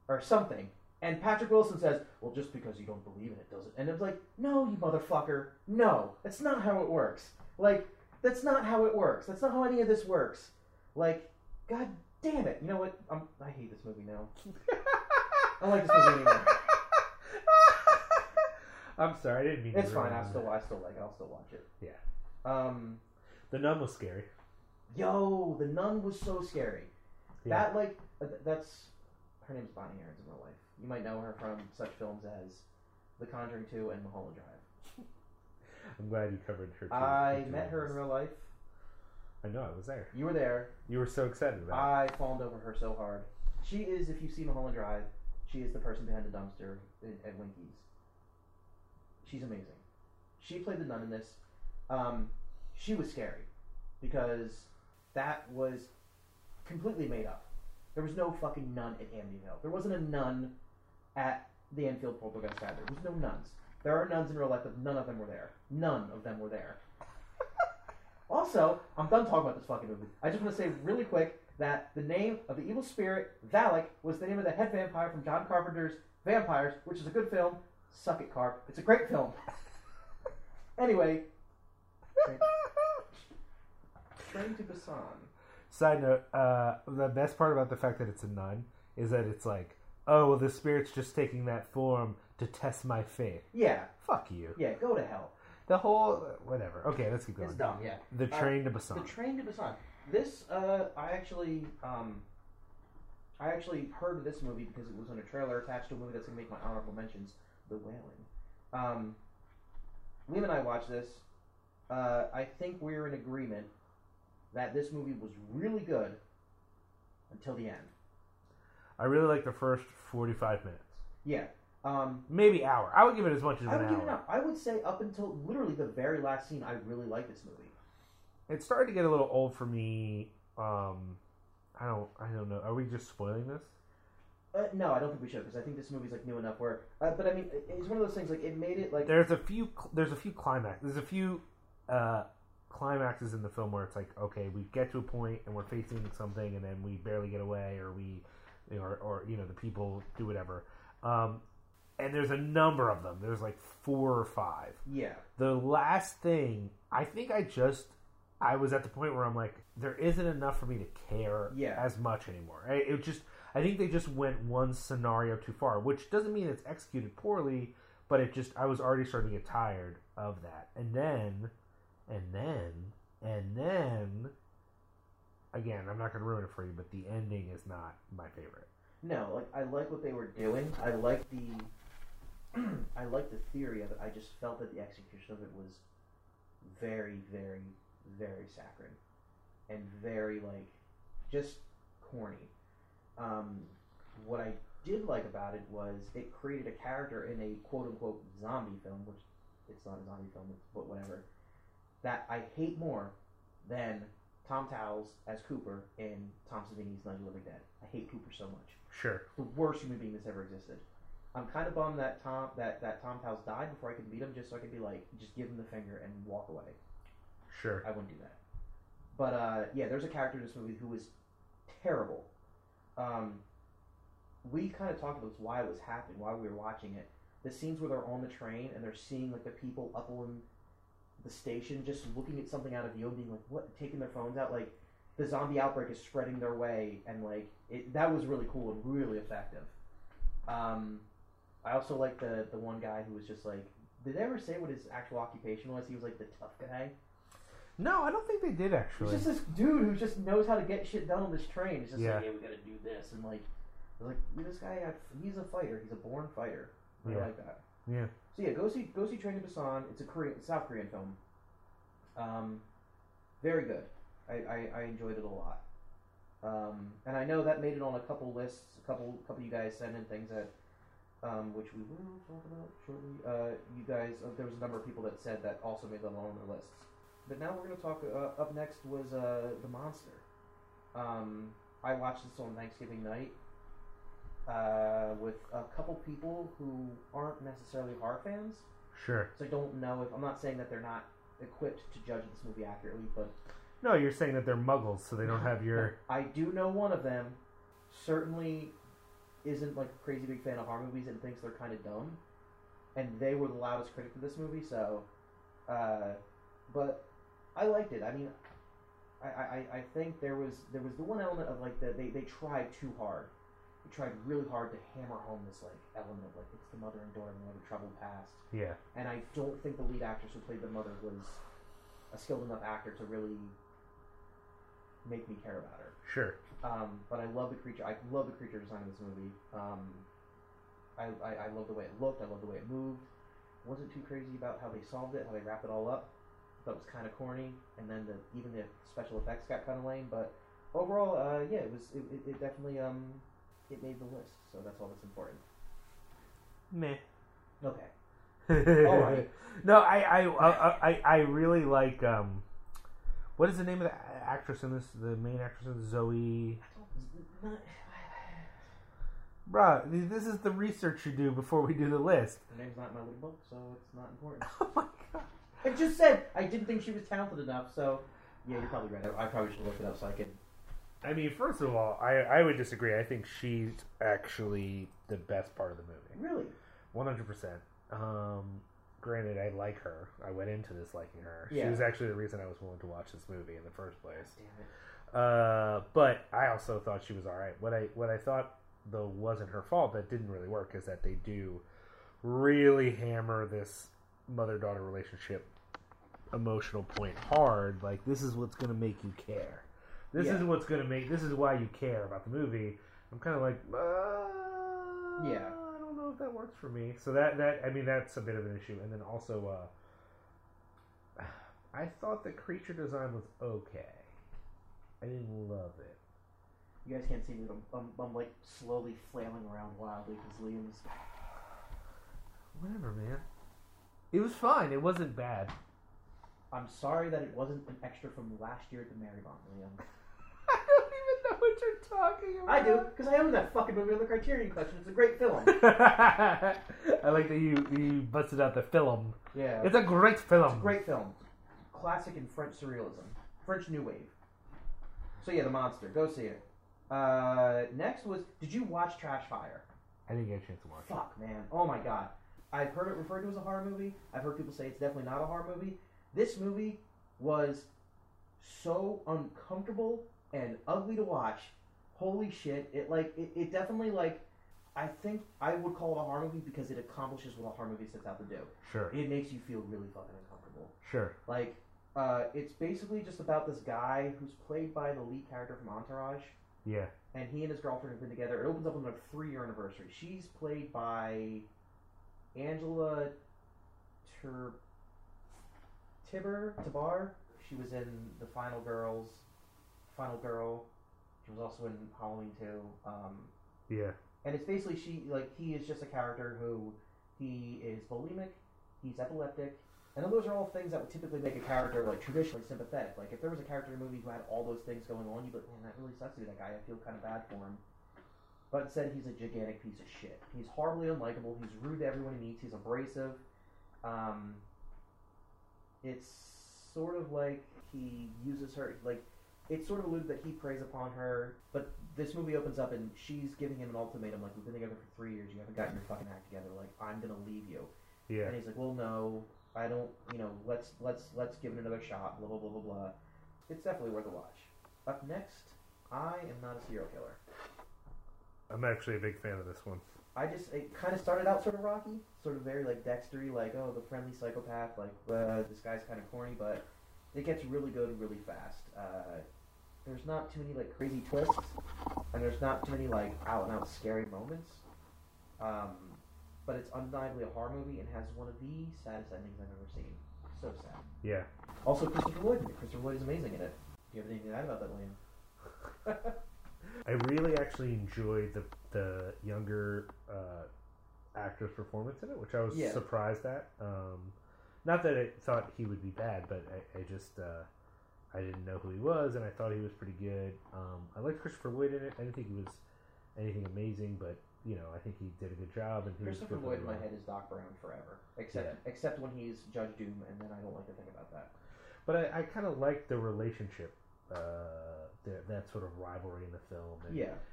or something. And Patrick Wilson says, well, just because you don't believe in it doesn't. And it's like, no, you motherfucker, no, that's not how it works. Like, that's not how it works. That's not how any of this works. Like, god damn it. You know what? I hate this movie now. I don't like this movie anymore. I'm sorry, I didn't mean to. It's fine. I still like it. I'll still watch it. Yeah. The Nun was scary. Yo, The Nun was so scary. Yeah. That that's her name's Bonnie Aarons in real life. You might know her from such films as The Conjuring 2 and Mulholland Drive. I'm glad you covered her. I met her in real life. I know, I was there. You were there. You were so excited about it. I fawned over her so hard. She is, if you see Mulholland Drive, she is the person behind the dumpster at Winkie's. She's amazing. She played the nun in this. She was scary because that was completely made up. There was no fucking nun at Amityville. There wasn't a nun at the Enfield Poltergeist either. There was no nuns. There are nuns in real life, but none of them were there. None of them were there. Also, I'm done talking about this fucking movie. I just want to say really quick that the name of the evil spirit, Valak, was the name of the head vampire from John Carpenter's Vampires, which is a good film. Suck it, Carp. It's a great film. Anyway. Train to Busan. Side note, the best part about the fact that it's a nun is that it's like, oh, well, the spirit's just taking that form to test my faith. Yeah. Fuck you. Yeah, go to hell. The whole, whatever. Okay, let's keep going. It's dumb, yeah. The Train to Busan. The Train to Busan. This, I actually heard of this movie because it was in a trailer attached to a movie that's going to make my honorable mentions. The Wailing. Liam and I watched this. I think we're in agreement that this movie was really good until the end. I really like the first 45 minutes. Yeah. Maybe hour. I would give it as much as an hour. I would give it up. I would say up until literally the very last scene, I really like this movie. It started to get a little old for me. I don't know. Are we just spoiling this? No, I don't think we should, because I think this movie's like new enough where. But I mean, it's one of those things. Like it made it like there's a few climaxes in the film where it's like, okay, we get to a point and we're facing something, and then we barely get away, or the people do whatever. And there's a number of them. There's like 4 or 5. Yeah. The last thing, I think I was at the point where I'm like, there isn't enough for me to care as much anymore. I think they just went one scenario too far, which doesn't mean it's executed poorly, but I was already starting to get tired of that. And then, again, I'm not going to ruin it for you, but the ending is not my favorite. No, like, I like what they were doing. I like the theory of it. I just felt that the execution of it was very, very, very saccharine and very, like, just corny. What I did like about it was it created a character in a quote-unquote zombie film, which it's not a zombie film, but whatever, that I hate more than Tom Towles as Cooper in Tom Savini's Night of the Living Dead. I hate Cooper so much. Sure. The worst human being that's ever existed. I'm kind of bummed that Tom Towles died before I could meet him, just so I could be like, just give him the finger and walk away. Sure. I wouldn't do that. But, there's a character in this movie who is terrible. We kind of talked about this, why it was happening, why we were watching it. The scenes where they're on the train and they're seeing like the people up on the station just looking at something out of view and being like, what? Taking their phones out, like the zombie outbreak is spreading their way, and like that was really cool and really effective. I also like the one guy who was just like, did they ever say what his actual occupation was? He was like the tough guy. No, I don't think they did, actually. It's just this dude who just knows how to get shit done on this train. It's just like, hey, we gotta do this. And like this guy, he's a fighter. He's a born fighter. I like that. Yeah. So yeah, go see Train to Busan. It's a South Korean film. Very good. I enjoyed it a lot. And I know that made it on a couple lists. A couple of you guys sent in things that, which we will talk about shortly. You guys, there was a number of people that said that also made them on their lists. But now we're going to talk. Up next was The Monster. I watched this on Thanksgiving night with a couple people who aren't necessarily horror fans. Sure. So I don't know if I'm not saying that they're not equipped to judge this movie accurately, but no, you're saying that they're muggles, so they don't have your. I do know one of them certainly isn't like a crazy big fan of horror movies and thinks they're kind of dumb, and they were the loudest critic of this movie. So, but I liked it. I mean, I think there was the one element of like that they tried too hard. They tried really hard to hammer home this like element of like it's the mother and daughter in a troubled past. Yeah. And I don't think the lead actress who played the mother was a skilled enough actor to really make me care about her. Sure. But I love the creature. I love the creature design of this movie. I love the way it looked. I love the way it moved. Wasn't too crazy about how they solved it, how they wrapped it all up. That was kind of corny, and then even the special effects got kind of lame. But overall, it was. It definitely it made the list. So that's all that's important. Meh. Okay. All right. No, I really like what is the name of the actress in this? The main actress in Zoe. Bro, this is the research you do before we do the list. Her name's not in my little book, so it's not important. Oh my god! It just said I didn't think she was talented enough. So yeah, you're probably right. I probably should look it up so I could. I mean, first of all, I would disagree. I think she's actually the best part of the movie. Really? 100%. Granted, I like her. I went into this liking her. Yeah. She was actually the reason I was willing to watch this movie in the first place. Damn it. But I also thought she was all right. What I thought though wasn't her fault that didn't really work is that they do really hammer this mother-daughter relationship emotional point hard. Like this is what's going to make you care. This is what's going to make. This is why you care about the movie. I'm kind of like, yeah. If that works for me. So that I mean that's a bit of an issue. And then also I thought the creature design was okay. I didn't love it. You guys can't see me, but I'm like slowly flailing around wildly because Liam's whatever, man. It was fine. It wasn't bad. I'm sorry that it wasn't an extra from last year at the Marymount, Liam. I don't even know what you're talking about. I do, because I own that fucking movie on the Criterion Collection. It's a great film. I like that you busted out the film. Yeah. It's a great film. It's a great film. Classic in French surrealism. French New Wave. So yeah, The Monster. Go see it. Next was, did you watch Trash Fire? I didn't get a chance to watch it. Fuck, man. Oh my god. I've heard it referred to as a horror movie. I've heard people say it's definitely not a horror movie. This movie was so uncomfortable and ugly to watch. Holy shit. It definitely I think I would call it a horror movie because it accomplishes what a horror movie sets out to do. Sure. It makes you feel really fucking uncomfortable. Sure. It's basically just about this guy who's played by the lead character from Entourage. Yeah. And he and his girlfriend have been together. It opens up on their 3-year anniversary. She's played by Angela Tabar. She was in The Final Girls. Final Girl. She was also in Halloween 2. Yeah. And it's basically he is just a character who he is bulimic, he's epileptic, and then those are all things that would typically make a character traditionally sympathetic. If there was a character in a movie who had all those things going on, you'd be like, man, that really sucks to be that guy. I feel kind of bad for him. But instead, he's a gigantic piece of shit. He's horribly unlikable. He's rude to everyone he meets. He's abrasive. It's sort of like he uses her It's sort of alluded that he preys upon her, but this movie opens up and she's giving him an ultimatum, we've been together for 3 years, you haven't gotten your fucking act together, I'm gonna leave you. Yeah. And he's like, well, no, I don't, let's give it another shot, blah, blah, blah, blah, blah. It's definitely worth a watch. Up next, I Am Not a Serial Killer. I'm actually a big fan of this one. It kind of started out sort of rocky, sort of very Dexter-y, oh, the friendly psychopath, this guy's kind of corny, but It gets really good really fast. There's not too many like crazy twists, and there's not too many like out-and-out scary moments. But it's undeniably a horror movie and has one of the saddest endings I've ever seen. So sad. Yeah. Also, Christopher Lloyd. Christopher Lloyd is amazing in it. Do you have anything to add about that, Liam? I really actually enjoyed the younger actor's performance in it, which I was surprised at. Not that I thought he would be bad, but I just I didn't know who he was, and I thought he was pretty good. I liked Christopher Lloyd in it. I didn't think he was anything amazing, but you know, I think he did a good job. And he Christopher Lloyd in my head is Doc Brown forever, except when he's Judge Doom, and then I don't like to think about that. But I kind of liked the relationship, that sort of rivalry in the film,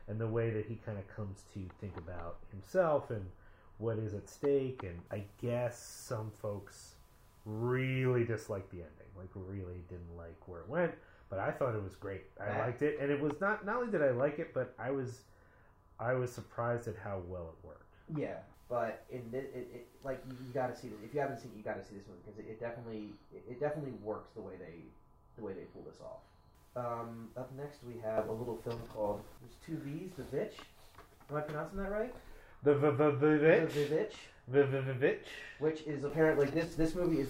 and the way that he kind of comes to think about himself and what is at stake. And I guess some folks really disliked the ending, like really didn't like where it went, but I thought it was great. I liked it, and it was not only did I like it, but I was surprised at how well it worked. Yeah, but it like you got to see this. If you haven't seen it, you got to see this movie, because it definitely works the way they pull this off. Up next we have a little film called, there's two V's, The Witch. Am I pronouncing that right? The Witch. The Witch. Which is apparently, this movie is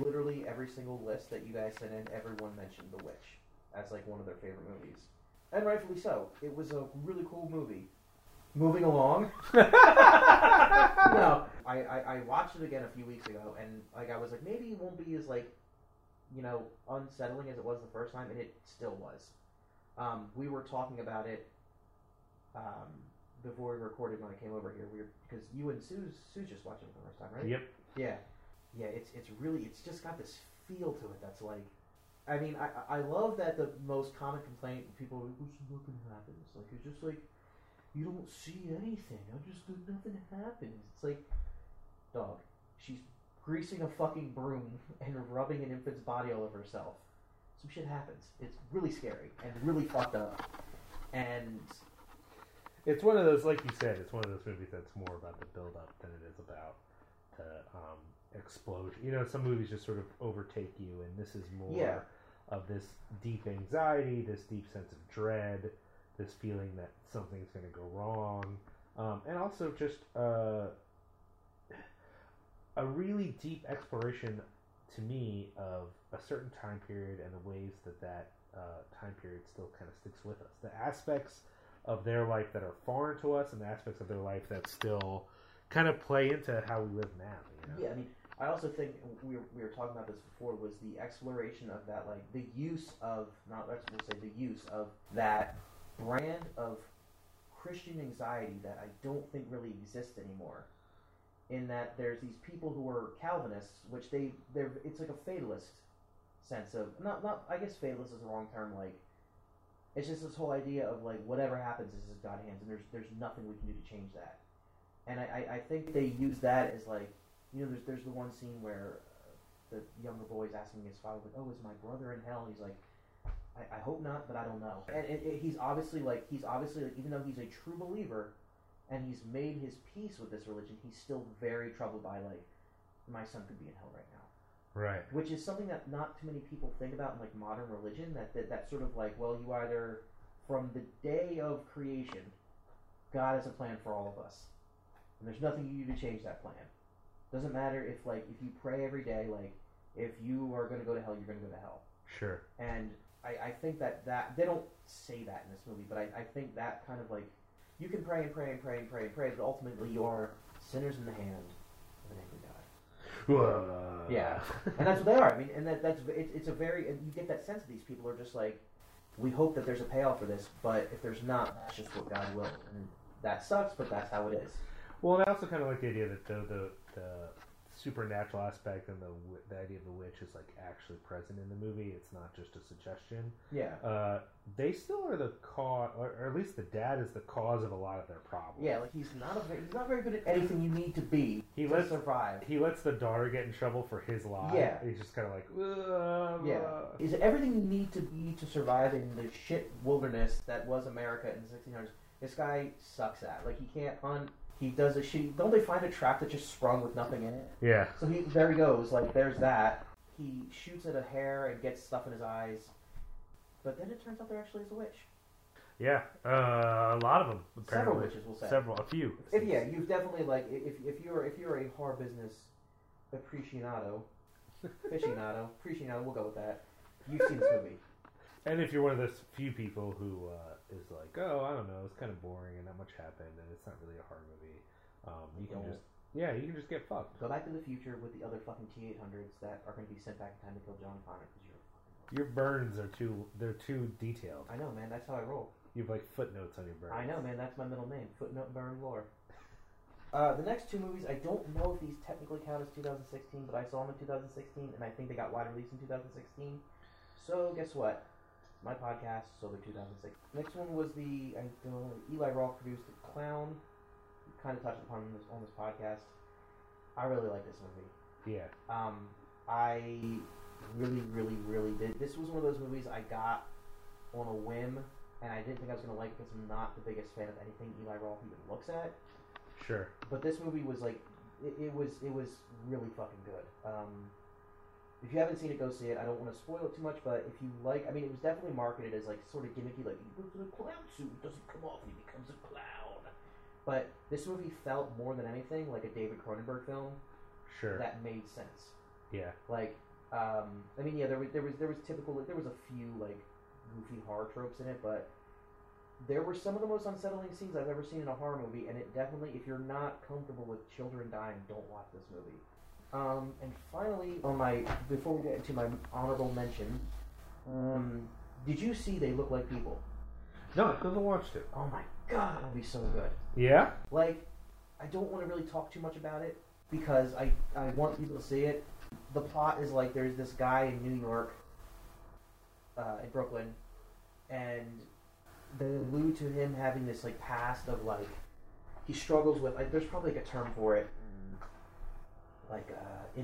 literally every single list that you guys sent in, everyone mentioned The Witch as like one of their favorite movies. And rightfully so. It was a really cool movie. Moving along. No. I watched it again a few weeks ago, and like I was like, maybe it won't be as like, you know, unsettling as it was the first time, and it still was. We were talking about it before we recorded when I came over here, because you and Sue just watched it for the first time, right? Yep. Yeah. Yeah, it's just got this feel to it that's like, I mean, I love that the most common complaint people are like, "What's nothing happens?" Like, it's just like, you don't see anything. Nothing happens. It's like, dog, she's greasing a fucking broom and rubbing an infant's body all over herself. Some shit happens. It's really scary and really fucked up. And it's one of those, like you said, it's one of those movies that's more about the build up than it is about the explosion. You know, some movies just sort of overtake you, and this is more of this deep anxiety, this deep sense of dread, this feeling that something's going to go wrong, and also just a really deep exploration, to me, of a certain time period and the ways that time period still kind of sticks with us. The aspects of their life that are foreign to us, and the aspects of their life that still kind of play into how we live now. You know? Yeah, I mean, I also think we were talking about this before, was the exploration of that, like the use of that brand of Christian anxiety that I don't think really exists anymore. In that there's these people who are Calvinists, which it's like a fatalist sense of not I guess fatalist is the wrong term, like it's just this whole idea of like whatever happens is in God's hands, and there's nothing we can do to change that. And I think they use that as like, you know, there's the one scene where the younger boy is asking his father, like, "Oh, is my brother in hell?" And he's like, I hope not, but I don't know. And he's obviously like, even though he's a true believer and he's made his peace with this religion, he's still very troubled by like, my son could be in hell right now. Right. Which is something that not too many people think about in like modern religion, that sort of like, well, you either, from the day of creation, God has a plan for all of us, and there's nothing you do to change that plan. Doesn't matter if like, if you pray every day, like if you are going to go to hell, you're going to go to hell. Sure. And I think that they don't say that in this movie, but I think that kind of like, you can pray and pray and pray and pray and pray, but ultimately you are sinners in the hand of an angry God. Whoa. Yeah, and that's what they are. I mean, and that's it's a very, and you get that sense that these people are just like, we hope that there's a payoff for this, but if there's not, that's just what God will, and that sucks, but that's how it is. Well, and I also kind of like the idea that the supernatural aspect and the idea of the witch is like actually present in the movie. It's not just a suggestion. Yeah. They still are the cause, or at least the dad is the cause of a lot of their problems. Yeah, like he's not very good at anything you need to be. He lets survive. He lets the daughter get in trouble for his lie. Yeah. He's just kind of like, is everything you need to be to survive in the shit wilderness that was America in the 1600s. This guy sucks at. Like he can't hunt. He does a shitty... Don't they find a trap that just sprung with nothing in it? Yeah. So there he goes. Like, there's that. He shoots at a hair and gets stuff in his eyes. But then it turns out there actually is a witch. Yeah, a lot of them. Apparently. Several witches, we'll say. Several, a few. Yeah, you've definitely, like, if you're a horror business aficionado, we'll go with that. You've seen this movie. And if you're one of those few people who is like, oh, I don't know, it's kind of boring and not much happened, and it's not really a horror movie, you can just get fucked. Go back to the future with the other fucking T-800s that are going to be sent back in time to kill John Connor because you're fucking. Your burns are too detailed. I know, man. That's how I roll. You have like footnotes on your burns. I know, man. That's my middle name. Footnote burn lore. The next two movies, I don't know if these technically count as 2016, but I saw them in 2016, and I think they got wide release in 2016. So guess what? My podcast, so the 2006. Next one was Eli Roth produced The Clown. We kind of touched upon this on this podcast. I really like this movie. Yeah. I really, really, really did. This was one of those movies I got on a whim, and I didn't think I was going to like it because I'm not the biggest fan of anything Eli Roth even looks at. Sure. But this movie was like, it was really fucking good. If you haven't seen it, go see it. I don't want to spoil it too much, but if you like... I mean, it was definitely marketed as, like, sort of gimmicky, like, you go to the clown suit, it doesn't come off, he becomes a clown. But this movie felt more than anything like a David Cronenberg film. Sure. That made sense. Yeah. Like, I mean, yeah, there was typical... Like, there was a few, like, goofy horror tropes in it, but there were some of the most unsettling scenes I've ever seen in a horror movie, and it definitely, if you're not comfortable with children dying, don't watch this movie. And finally, before we get into my honorable mention, did you see They Look Like People? No, I haven't watched it. Oh my god, it'll be so good. Yeah? Like, I don't want to really talk too much about it, because I want people to see it. The plot is like, there's this guy in New York, in Brooklyn, and they allude to him having this, like, past of, like, he struggles with, like, there's probably, like, a term for it. Like, he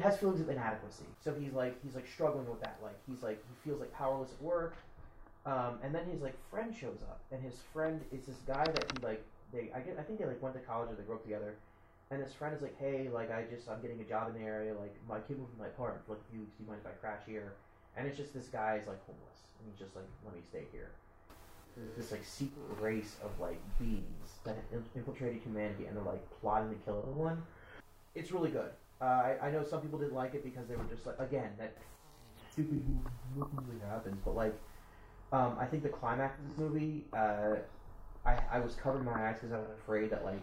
has feelings of inadequacy. So he's struggling with that. Like, he feels, like, powerless at work. And then his, like, friend shows up. And his friend is this guy that he, like, I think they, like, went to college or they grew up together. And his friend is like, hey, like, I'm getting a job in the area. Like, my kid moved from my apartment for, like, a few weeks. Do you mind if I crash here? And it's just this guy is, like, homeless. And he's just like, let me stay here. This, like, secret race of, like, beings that have infiltrated humanity and they're, like, plotting to kill everyone. It's really good. I know some people didn't like it because they were just like, again, that stupid movie happens, but, like, I think the climax of this movie, I was covering my eyes because I was afraid that, like,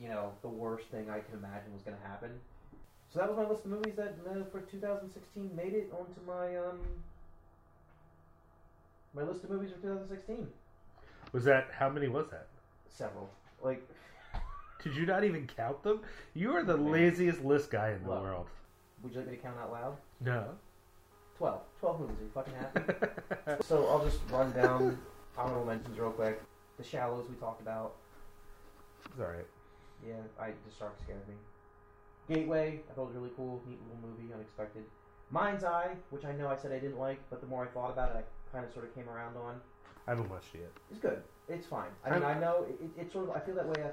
you know, the worst thing I could imagine was going to happen. So that was my list of movies that, for 2016, made it onto my, my list of movies for 2016. Was that... How many was that? Several. Like... Did you not even count them? You are the laziest list guy in the world. Would you like me to count out loud? No. 12. 12 movies. Are you fucking happy? So I'll just run down honorable mentions real quick. The Shallows we talked about. It's alright. Yeah, the shark scared me. Gateway, I thought was really cool. Neat little movie, unexpected. Mind's Eye, which I know I said I didn't like, but the more I thought about it, I kind of sort of came around on. I haven't watched it yet. It's good. It's fine. I mean, I know it's sort of. I feel that way.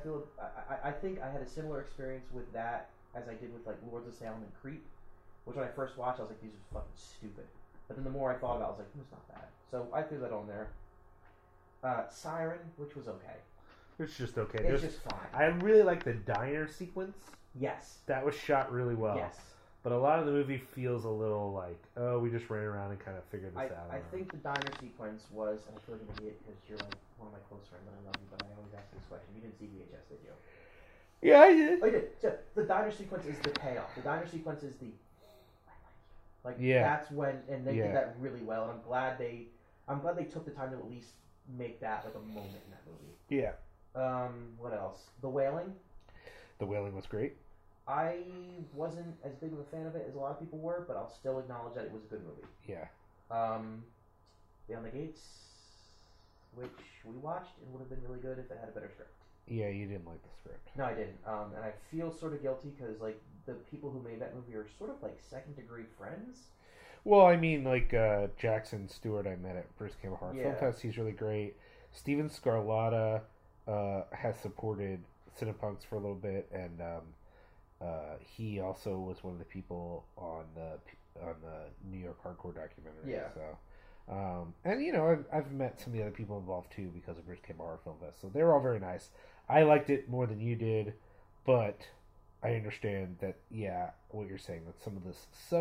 I think I had a similar experience with that as I did with like Lords of Salem and Creep, which when I first watched, I was like, these are fucking stupid. But then the more I thought about it, I was like, it's not bad. So I threw that on there. Siren, which was okay. It's just okay. It's just fine. I really like the diner sequence. Yes. That was shot really well. Yes. But a lot of the movie feels a little like, oh, we just ran around and kind of figured this out. I think the diner sequence was, and I feel like an idiot because you're like one of my close friends and I love you, but I always ask this question. You didn't see VHS, did you? Yeah, I did. I did. So the diner sequence is the payoff. The diner sequence is the, like, yeah. That's when, and they did that really well. And I'm glad they took the time to at least make that like a moment in that movie. Yeah. What else? The Wailing. The Wailing was great. I wasn't as big of a fan of it as a lot of people were, but I'll still acknowledge that it was a good movie. Yeah. Beyond the Gates, which we watched and would have been really good if it had a better script. Yeah, you didn't like the script. No, I didn't. And I feel sort of guilty because, like, the people who made that movie are sort of, like, second-degree friends. Well, I mean, like, Jackson Stewart I met at Bruce Campbell Hart Film Fest. He's really great. Steven Scarlatta has supported Cinepunks for a little bit, and... He also was one of the people on the New York Hardcore documentary. Yeah. So, and you know, I've met some of the other people involved too because of British Cable Horror Film Fest. So they're all very nice. I liked it more than you did, but I understand that. Yeah, what you're saying, that some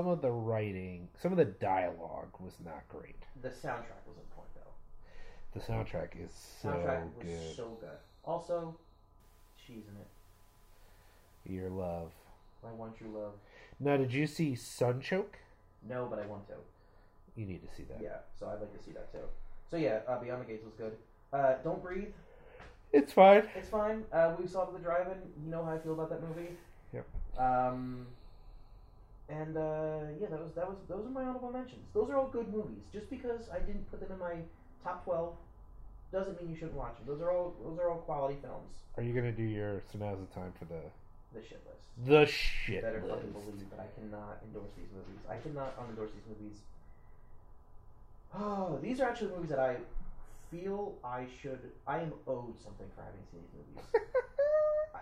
of the writing, some of the dialogue was not great. The soundtrack was on point though. The soundtrack is so good. Also, she's in it. Your love. I want your love. Now, did you see Sunchoke? No, but I want to. You need to see that. Yeah, so I'd like to see that too. So yeah, Beyond the Gates was good. Don't Breathe. It's fine. It's fine. We saw it at the drive-in. You know how I feel about that movie. Yep. And yeah, those are my honorable mentions. Those are all good movies. Just because I didn't put them in my top 12 doesn't mean you shouldn't watch them. Those are all quality films. Are you gonna do your? So now's the time for the shit list. The shit better list. Fucking believe that I cannot endorse these movies. I cannot unendorse these movies. Oh, these are actually movies that I feel I should. I am owed something for having seen these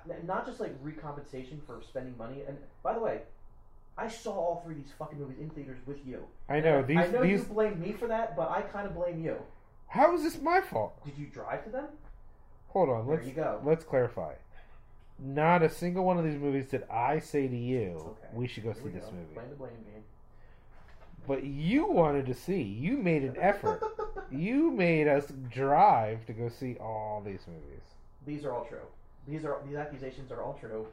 movies. Not just like recompensation for spending money. And by the way, I saw all three of these fucking movies in theaters with you. I know these. I know these... you blame me for that, but I kind of blame you. How is this my fault? Did you drive to them? Hold on. There you go. Let's clarify. Not a single one of these movies did I say to you, okay, we should go see this movie. Blame the blame game. But you wanted to see. You made an effort. You made us drive to go see all these movies. These are all true. These accusations are all true.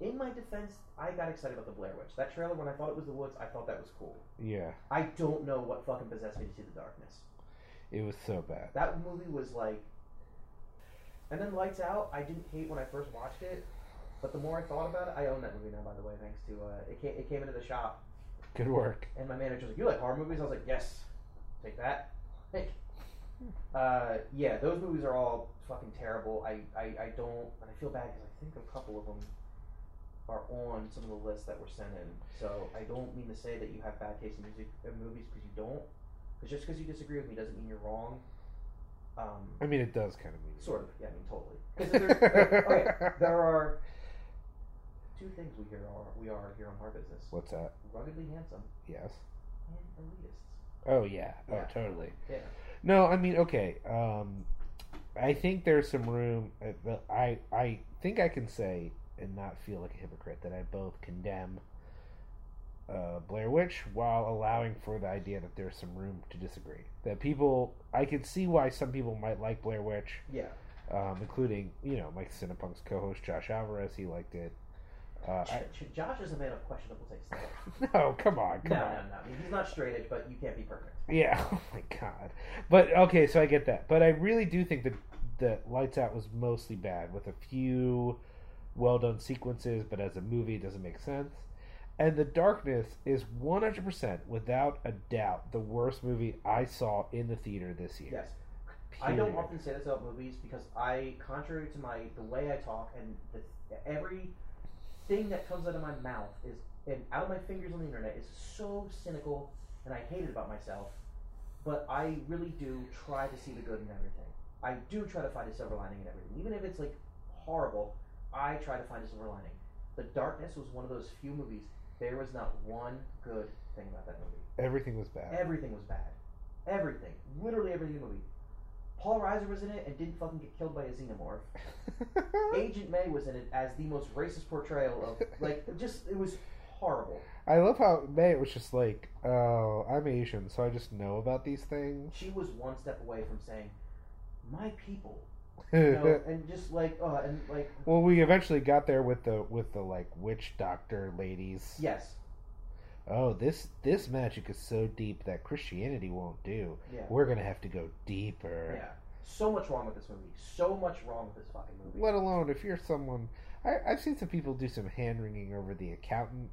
In my defense, I got excited about the Blair Witch. That trailer, when I thought it was the woods, I thought that was cool. Yeah. I don't know what fucking possessed me to see the darkness. It was so bad. That movie was like... And then Lights Out, I didn't hate when I first watched it, but the more I thought about it, I own that movie now, by the way, thanks to... it came into the shop. Good work. And my manager was like, you like horror movies? I was like, yes. Take that. Yeah, those movies are all fucking terrible. I don't... And I feel bad because I think a couple of them are on some of the lists that were sent in. So I don't mean to say that you have bad taste in movies because you don't. Because just because you disagree with me doesn't mean you're wrong. I mean, it does kind of mean sort of. Yeah, I mean, totally. Because okay, there are two things we are here on Horror Business. What's that? Ruggedly handsome. Yes. And elitists. Oh yeah. Yeah. Oh totally. Yeah. No, I mean, okay. I think there's some room. I think I can say and not feel like a hypocrite that I both condemn Blair Witch while allowing for the idea that there's some room to disagree. That people, I could see why some people might like Blair Witch. Yeah. Including, you know, Mike Cinepunk's co-host Josh Alvarez, he liked it. Josh is a man of questionable taste. No, come on. No. I mean, he's not straight edge, but you can't be perfect. Yeah, oh my god. But, okay, so I get that. But I really do think that Lights Out was mostly bad, with a few well-done sequences, but as a movie it doesn't make sense. And The Darkness is 100%, without a doubt, the worst movie I saw in the theater this year. Yes. Period. I don't often say this about movies because I, contrary to the way I talk, and every thing that comes out of my mouth is, and out of my fingers on the internet, is so cynical, and I hate it about myself, but I really do try to see the good in everything. I do try to find a silver lining in everything. Even if it's, like, horrible, I try to find a silver lining. The Darkness was one of those few movies. There was not one good thing about that movie. Everything was bad. Everything was bad. Everything. Literally everything in the movie. Paul Reiser was in it and didn't fucking get killed by a xenomorph. Agent May was in it as the most racist portrayal of... Like, just... It was horrible. I love how May was just like, oh, I'm Asian, so I just know about these things. She was one step away from saying, my people... You know, and just like, and like. Well, we eventually got there with the like witch doctor ladies. Yes. Oh, this magic is so deep that Christianity won't do. Yeah. We're gonna have to go deeper. Yeah. So much wrong with this movie. So much wrong with this fucking movie. Let alone if you're someone, I've seen some people do some hand wringing over The Accountant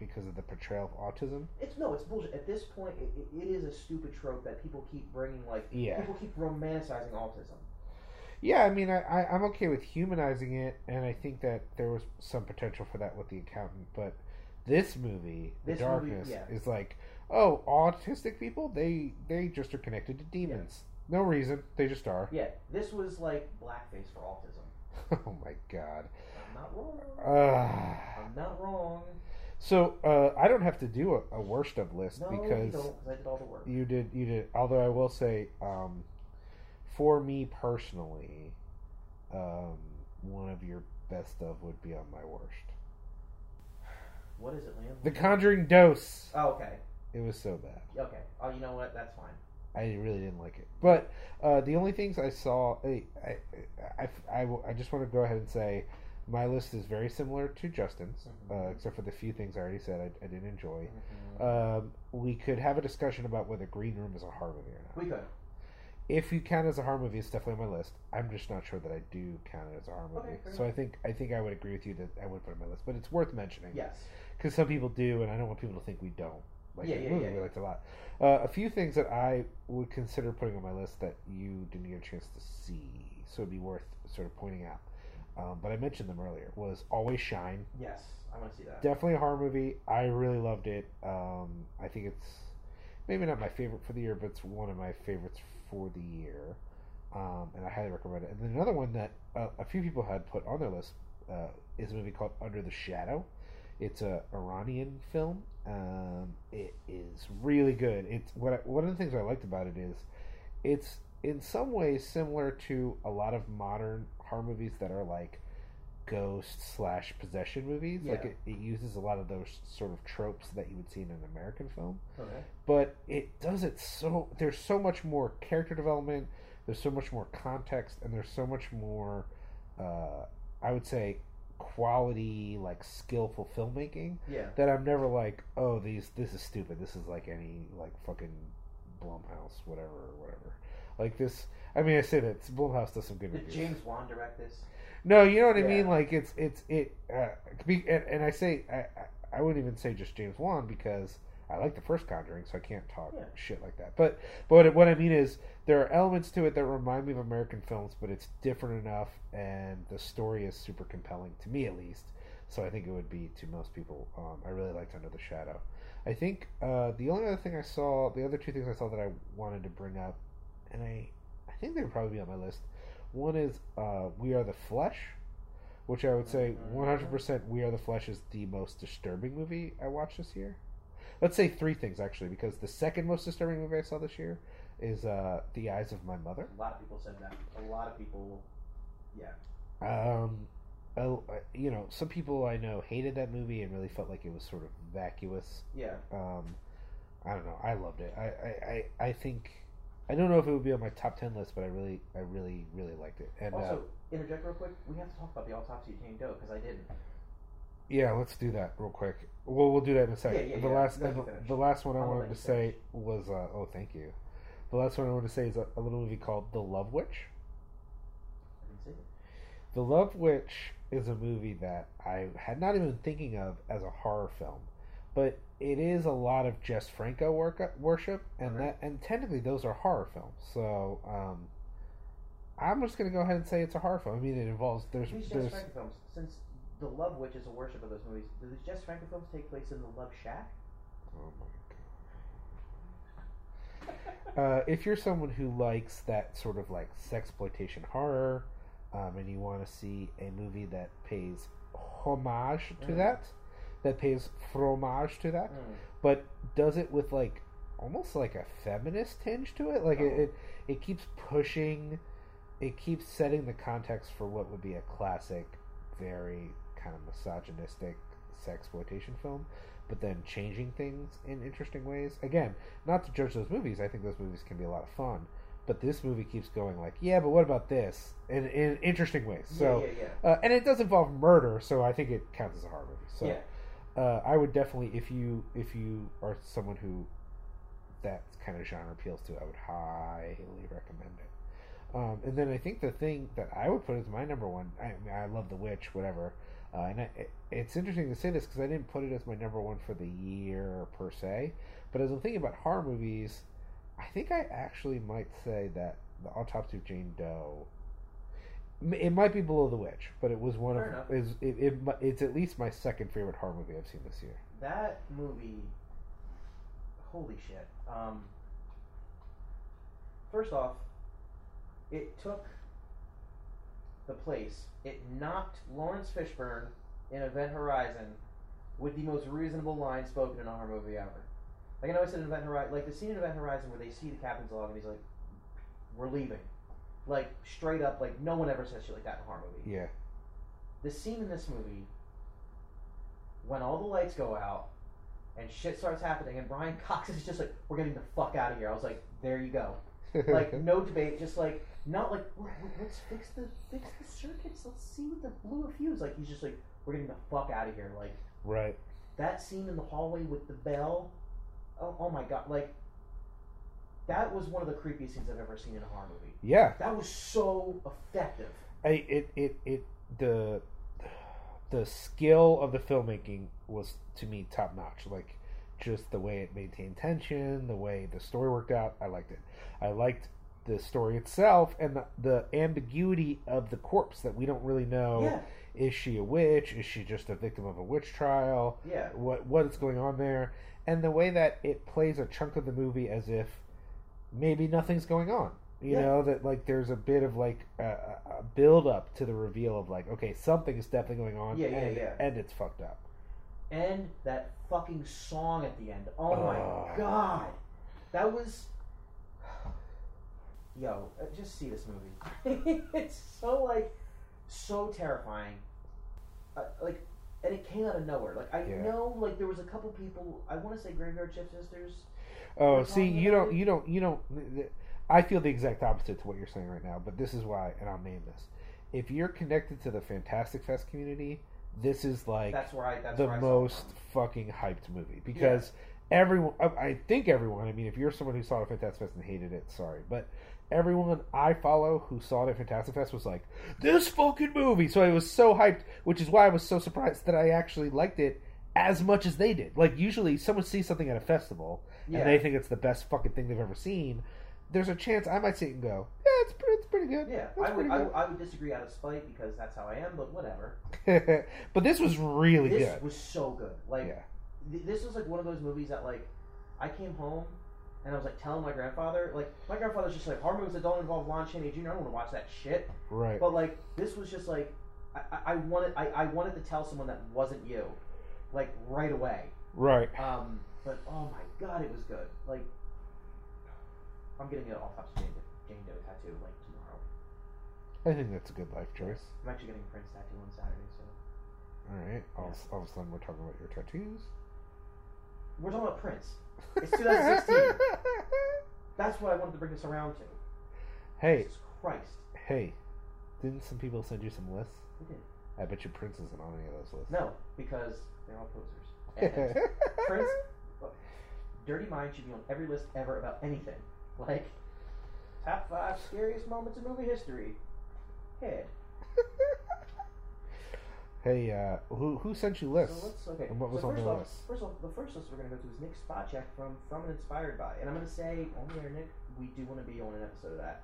because of the portrayal of autism. It's bullshit. At this point, it is a stupid trope that people keep bringing. Like, yeah. People keep romanticizing autism. Yeah, I mean, I'm okay with humanizing it, and I think that there was some potential for that with The Accountant, but this movie, The Darkness, yeah, is like, oh, autistic people, they just are connected to demons. Yeah. No reason, they just are. Yeah, this was like blackface for autism. Oh my God. I'm not wrong. I'm not wrong. So I don't have to do a worst of list because I did all the work. You did. Although I will say, for me personally, one of your best of would be on my worst. What is it, Liam? The Conjuring Dose. Oh, okay. It was so bad. Okay. Oh, you know what? That's fine. I really didn't like it. But the only things I saw, I just want to go ahead and say my list is very similar to Justin's, mm-hmm. Except for the few things I already said I didn't enjoy. Mm-hmm. We could have a discussion about whether Green Room is a horror movie or not. We could. If you count it as a horror movie, it's definitely on my list. I'm just not sure that I do count it as a horror movie. Okay, so I think I would agree with you that I would put it on my list. But it's worth mentioning. Yes. Because some people do, and I don't want people to think we don't. Like yeah, movie we liked a lot. A few things that I would consider putting on my list that you didn't get a chance to see, so it'd be worth sort of pointing out. But I mentioned them earlier. Was Always Shine. Yes, I want to see that. Definitely a horror movie. I really loved it. I think it's maybe not my favorite for the year, but it's one of my favorites for the year, and I highly recommend it. And then another one that a few people had put on their list is a movie called Under the Shadow. It's an Iranian film. It is really good. It's one of the things I liked about it is it's in some ways similar to a lot of modern horror movies that are like ghost/possession movies. Yeah. Like it uses a lot of those sort of tropes that you would see in an American film. Okay. But it does it so there's so much more character development, there's so much more context, and there's so much more I would say quality, like skillful filmmaking. Yeah. That I'm never like, oh, this is stupid. This is like any like fucking Blumhouse, whatever. Like this. I mean, I say that Blumhouse does some good reviews. Did James Wan direct this? No, you know what I mean. Like it. And I say I wouldn't even say just James Wan because I like the first Conjuring, so I can't talk shit like that. But what I mean is there are elements to it that remind me of American films, but it's different enough, and the story is super compelling to me at least. So I think it would be to most people. I really liked Under the Shadow. I think the other two things I saw that I wanted to bring up, and I think they would probably be on my list. One is We Are the Flesh, which I would say 100% We Are the Flesh is the most disturbing movie I watched this year. Let's say three things, actually, because the second most disturbing movie I saw this year is The Eyes of My Mother. A lot of people said that. A lot of people, yeah. You know, some people I know hated that movie and really felt like it was sort of vacuous. Yeah. I don't know. I loved it. I think, I don't know if it would be on my top 10 list, but I really liked it. And also, interject real quick, we have to talk about the Autopsy of Jane Doe, because I didn't. Yeah, let's do that real quick. Well, we'll do that in a second. Yeah, the last one I wanted to say was oh, thank you. The last one I wanted to say is a little movie called The Love Witch. I didn't see it. The Love Witch is a movie that I had not even thinking of as a horror film, but it is a lot of Jess Franco worship, and right. That and technically those are horror films. So I'm just going to go ahead and say it's a horror film. I mean, it involves there's Jess Franco films since. The Love Witch is a worship of those movies. Do the Jess Franco films take place in the Love Shack? Oh my God. If you're someone who likes that sort of like sexploitation horror, and you want to see a movie that pays homage to that pays fromage to that, but does it with like almost like a feminist tinge to it, like it keeps pushing, it keeps setting the context for what would be a classic, very kind of misogynistic sexploitation film, but then changing things in interesting ways. Again, not to judge those movies. I think those movies can be a lot of fun, but this movie keeps going like, yeah, but what about this? In interesting ways. So, and it does involve murder, so I think it counts as a horror movie. So, I would definitely, if you are someone who that kind of genre appeals to, I would highly recommend it. And then I think the thing that I would put as my number one, I mean, I love The Witch, whatever. It's interesting to say this because I didn't put it as my number one for the year per se. But as I'm thinking about horror movies, I think I actually might say that The Autopsy of Jane Doe, it might be below The Witch, but it was one Fair of, is it's at least my second favorite horror movie I've seen this year. That movie, holy shit. First off, It took the place. It knocked Lawrence Fishburne in Event Horizon with the most reasonable line spoken in a horror movie ever. Like, I know I said in Event Horizon, like, the scene in Event Horizon where they see the captain's log and he's like, we're leaving. Like, straight up, like, no one ever says shit like that in a horror movie. Yeah. The scene in this movie, when all the lights go out, and shit starts happening, and Brian Cox is just like, we're getting the fuck out of here. I was like, there you go. Like, no debate, just like, not like, let's fix the circuits, let's see what the blew a fuse. Like, he's just like, we're getting the fuck out of here. Like, right. That scene in the hallway with the bell, oh my god, like, that was one of the creepiest scenes I've ever seen in a horror movie. Yeah. That was so effective. The skill of the filmmaking was, to me, top notch. Like, just the way it maintained tension, the way the story worked out, I liked it. I liked the story itself and the ambiguity of the corpse that we don't really know. Yeah. Is she a witch? Is she just a victim of a witch trial? Yeah. What is going on there? And the way that it plays a chunk of the movie as if maybe nothing's going on. You know, that, like, there's a bit of, like, a build-up to the reveal of, like, okay, something is definitely going on, and it's fucked up. And that fucking song at the end. Oh, my God. That was... Yo, just see this movie. It's so, like, so terrifying. Like, and it came out of nowhere. Like, I know, like, there was a couple people, I want to say Graveyard Shift Sisters. Oh, see, you don't... I feel the exact opposite to what you're saying right now, but this is why, and I'll name this. If you're connected to the Fantastic Fest community, this is like the most fucking hyped movie. Because everyone, I think everyone, I mean, if you're someone who saw the Fantastic Fest and hated it, sorry, but everyone I follow who saw it at Fantastic Fest was like, this fucking movie! So I was so hyped, which is why I was so surprised that I actually liked it as much as they did. Like, usually someone sees something at a festival, and they think it's the best fucking thing they've ever seen. There's a chance I might see it and go, yeah, it's pretty good. Yeah, I would disagree out of spite because that's how I am, but whatever. But this was really good. This was so good. Like, this was like one of those movies that, like, I came home and I was like telling my grandfather, like, my grandfather's just like, horror movies that don't involve Lon Chaney Jr., I don't want to watch that shit. Right. But, like, this was just like, I wanted to tell someone that wasn't you, like, right away. Right. But oh my god, it was good. Like, I'm getting an Autopsy of Jane Doe tattoo, like, tomorrow. I think that's a good life choice. I'm actually getting a Prince tattoo on Saturday, so... Alright, all of a sudden we're talking about your tattoos? We're talking about Prince. It's 2016. That's what I wanted to bring this around to. Hey. Jesus Christ. Hey, didn't some people send you some lists? They did. I bet you Prince isn't on any of those lists. No, because they're all posers. And Prince... Look, Dirty Mind should be on every list ever about anything. Like, top 5 scariest moments in movie history. Head. Hey, who sent you lists? So let's, okay. And what was on the list? First of all, the first list we're going to go to is Nick Spotcheck from and Inspired By. And I'm going to say, on there, Nick, we do want to be on an episode of that.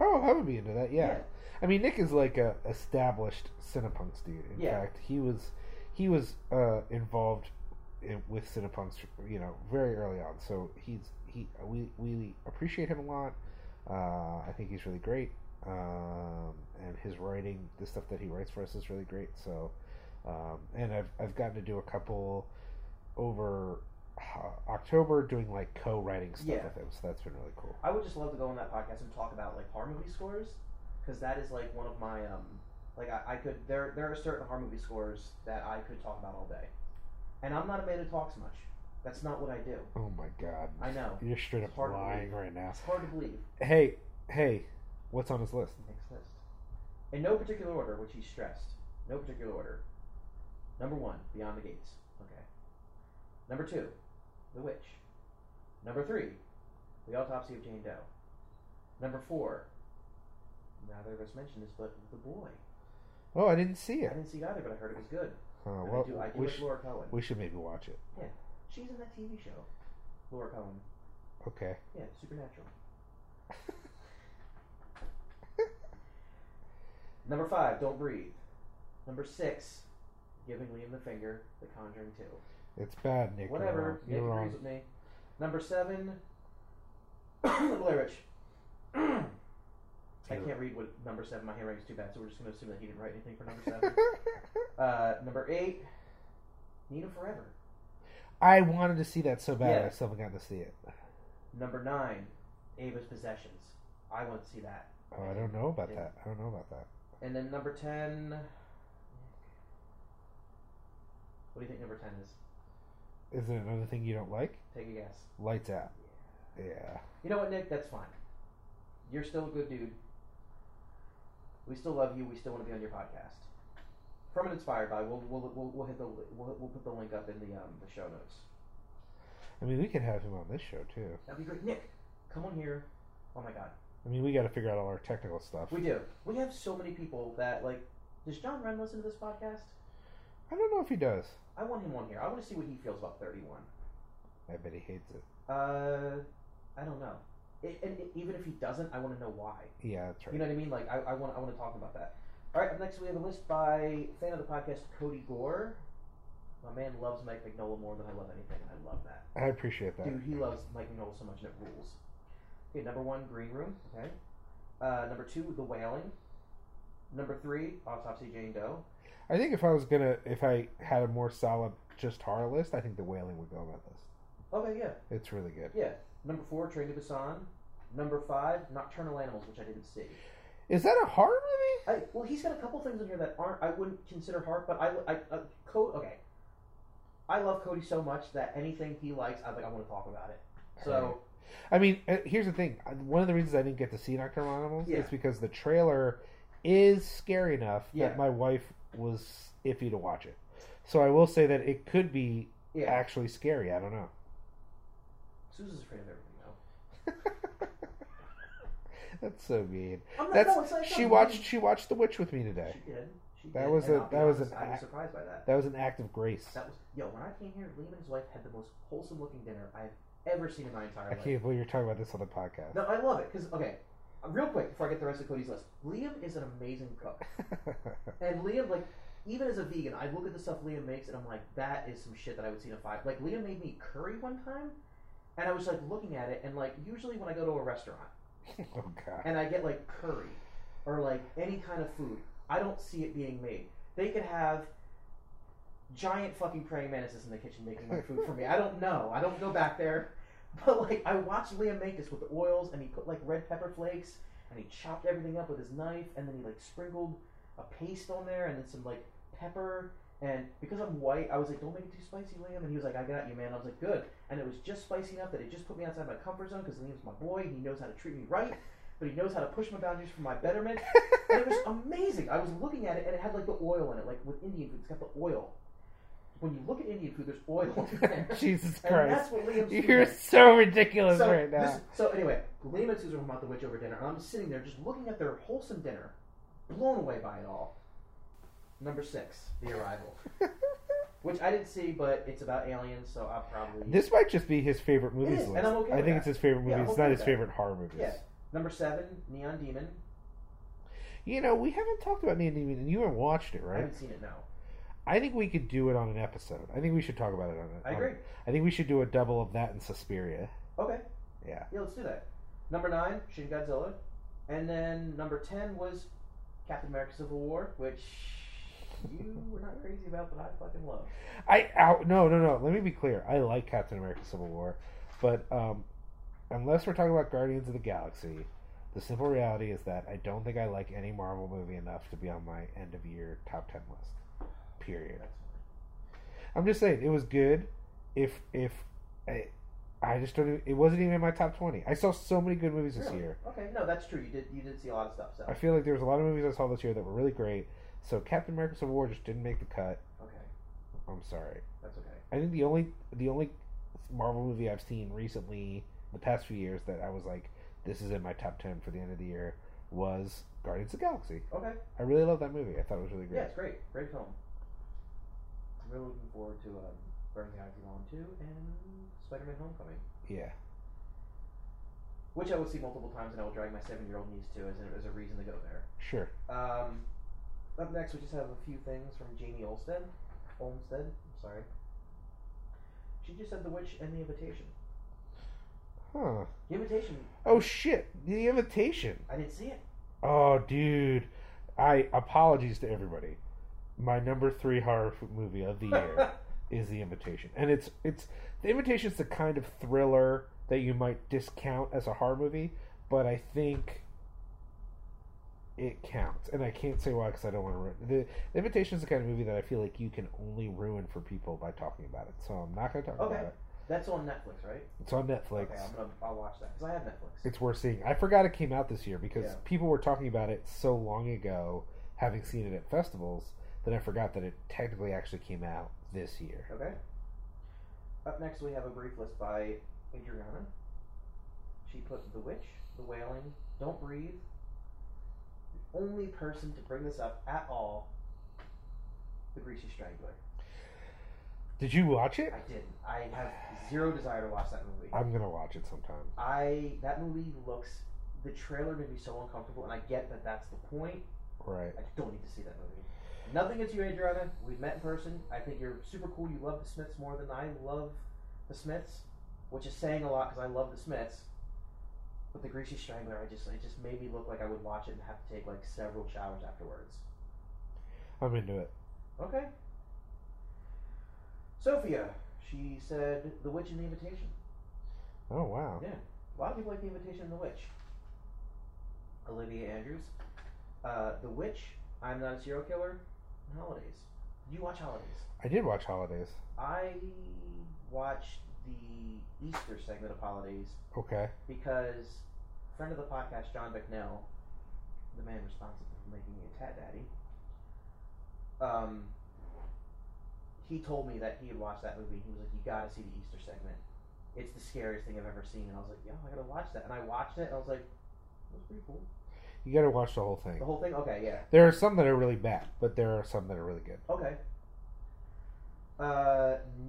Oh, I would be into that, yeah. I mean, Nick is like a established Cinepunks dude. In fact, he was involved with Cinepunks, you know, very early on. So we appreciate him a lot. I think he's really great, and his writing, the stuff that he writes for us, is really great. So, and I've gotten to do a couple over October doing like co-writing stuff with him. So that's been really cool. I would just love to go on that podcast and talk about like horror movie scores, because that is like one of my like I could there are certain horror movie scores that I could talk about all day, and I'm not a man who talks much. That's not what I do. Oh my god. I know. You're straight up lying right now. It's hard to believe. Hey, what's on his list? Next list. In no particular order, which he stressed. No particular order. Number 1, Beyond the Gates. Okay. Number 2, The Witch. Number 3, The Autopsy of Jane Doe. Number 4, neither of us mentioned this, but The Boy. Oh, I didn't see it. I didn't see it either, but I heard it was good. Well, I do with Laura Cohen. We should maybe watch it. Yeah. She's in that TV show, Laura Cohen. Okay. Yeah, Supernatural. Number 5, Don't Breathe. Number 6, Giving Liam the Finger, The Conjuring 2. It's bad, Nick. Whatever, Nick agrees with me. Number 7, The Blair Witch. I can't read what number 7, my handwriting's too bad, so we're just going to assume that he didn't write anything for number 7. Number 8, Nina Forever. I wanted to see that so bad, I still haven't gotten to see it. Number 9, Ava's Possessions. I want to see that. Oh, I don't know about that. I don't know about that. And then number 10, what do you think number 10 is? Is it another thing you don't like? Take a guess. Lights Out. Yeah. You know what, Nick? That's fine. You're still a good dude. We still love you. We still want to be on your podcast. From and Inspired By, we'll put the link up in the show notes. I mean, we could have him on this show too. That'd be great, Nick. Come on here. Oh my God. I mean, we got to figure out all our technical stuff. We do. We have so many people that like. Does John Wren listen to this podcast? I don't know if he does. I want him on here. I want to see what he feels about 31. I bet he hates it. I don't know. And even if he doesn't, I want to know why. Yeah, that's right. You know what I mean? Like, I want to talk about that. All right, up next we have a list by fan of the podcast, Cody Gore. My man loves Mike Mignola more than I love anything, and I love that. I appreciate that. Dude, he loves Mike Mignola so much, and it rules. Okay, number 1, Green Room. Okay. Number 2, The Wailing. Number 3, Autopsy of Jane Doe. I think if I had a more solid just horror list, I think The Wailing would go on that list. Okay, yeah. It's really good. Yeah. Number 4, Train to Busan. Number 5, Nocturnal Animals, which I didn't see. Is that a horror movie? Well, he's got a couple things in here that aren't. I wouldn't consider horror, but okay. I love Cody so much that anything he likes, I want to talk about it. So, I mean, here's the thing. One of the reasons I didn't get to see Nocturnal Animals is because the trailer is scary enough that my wife was iffy to watch it. So I will say that it could be actually scary. I don't know. Susan's afraid of everything, though. That's so mean. She watched The Witch with me today. She did. I was surprised by that. That was an act of grace. When I came here, Liam and his wife had the most wholesome looking dinner I've ever seen in my entire life. I can't believe you're talking about this on the podcast. No, I love it because real quick before I get the rest of Cody's list, Liam is an amazing cook, and Liam even as a vegan, I look at the stuff Liam makes and I'm like, that is some shit that I would see in a 5. Like Liam made me curry one time, and I was looking at it, and usually when I go to a restaurant. Oh, God. And I get curry or any kind of food, I don't see it being made. They could have giant fucking praying mantises in the kitchen making my food for me. I don't know. I don't go back there. But I watched Liam make this with the oils, and he put red pepper flakes, and he chopped everything up with his knife, and then he sprinkled a paste on there, and then some pepper. And because I'm white, I was like, don't make it too spicy, Liam. And he was like, I got you, man. I was like, good. And it was just spicy enough that it just put me outside my comfort zone because Liam's my boy. He knows how to treat me right, but he knows how to push my boundaries for my betterment. And it was amazing. I was looking at it, and it had the oil in it, with Indian food. It's got the oil. When you look at Indian food, there's oil in there. Jesus Christ. And that's what Liam's doing. You're so ridiculous right now. Anyway, Liam and Susan were about The Witch over dinner, and I'm sitting there just looking at their wholesome dinner, blown away by it all. Number 6, The Arrival, which I didn't see, but it's about aliens, so I'll probably... This might just be his favorite movies list. And I'm okay with that. I think it's his favorite movies. It's not his favorite horror movies. Yeah. Number 7, Neon Demon. You know, we haven't talked about Neon Demon, and you haven't watched it, right? I haven't seen it, no. I think we could do it on an episode. I think we should talk about it on it. I agree. I think we should do a double of that in Suspiria. Okay. Yeah. Yeah, let's do that. Number 9, Shin Godzilla. And then number 10 was Captain America Civil War, which... You were not crazy about, but I fucking love. No. Let me be clear. I like Captain America: Civil War, but unless we're talking about Guardians of the Galaxy, the simple reality is that I don't think I like any Marvel movie enough to be on my end of year top 10 list. Period. I'm just saying it was good. I just don't. It wasn't even in my top 20. I saw so many good movies this year. Okay, no, that's true. You did see a lot of stuff. So I feel like there was a lot of movies I saw this year that were really great. So Captain America: Civil War just didn't make the cut. Okay. I'm sorry. That's okay. I think the only Marvel movie I've seen recently, the past few years, that I was like, this is in my top 10 for the end of the year, was Guardians of the Galaxy. Okay. I really love that movie. I thought it was really great. Yeah, it's great. Great film. I'm really looking forward to Guardians of the Galaxy Volume 2 and Spider-Man: Homecoming. Yeah. Which I will see multiple times, and I will drag my 7-year-old niece to as a reason to go there. Sure. Up next, we just have a few things from Jamie Olmstead. She just said The Witch and The Invitation. Huh. The Invitation. Oh, shit. The Invitation. I didn't see it. Oh, dude. Apologies to everybody. My number 3 horror movie of the year is The Invitation. And it's The Invitation is the kind of thriller that you might discount as a horror movie, but I think it counts. And I can't say why because I don't want to ruin it. The Invitation is the kind of movie that I feel like you can only ruin for people by talking about it. So I'm not going to talk about it. That's on Netflix, right? It's on Netflix. Okay, I'll watch that because I have Netflix. It's worth seeing. I forgot it came out this year because people were talking about it so long ago, having seen it at festivals, that I forgot that it technically actually came out this year. Okay. Up next, we have a brief list by Adriana. She put The Witch, The Wailing, Don't Breathe. The only person to bring this up at all, The Greasy Strangler. Did you watch it? I didn't. I have zero desire to watch that movie. I'm going to watch it sometime. That movie looks... The trailer made me so uncomfortable, and I get that that's the point. Right. I don't need to see that movie. Nothing against you, Adriana. We've met in person. I think you're super cool. You love The Smiths more than I love The Smiths, which is saying a lot because I love The Smiths. But The Greasy Strangler, it just made me look like I would watch it and have to take like several showers afterwards. I'm into it. Okay. Sophia, she said The Witch and The Invitation. Oh, wow. Yeah. A lot of people like The Invitation and The Witch. Olivia Andrews. The Witch, I'm Not a Serial Killer, and Holidays. Did you watch Holidays? I did watch Holidays. I watched the Easter segment of Holidays. Okay. Because a friend of the podcast, John Bicknell, the man responsible for making me a Tat Daddy, he told me that he had watched that movie, and he was like, you gotta see the Easter segment. It's the scariest thing I've ever seen. And I was like, yeah, I gotta watch that. And I watched it, and I was like, that was pretty cool. You gotta watch the whole thing. The whole thing? Okay, yeah. There are some that are really bad, but there are some that are really good. Okay.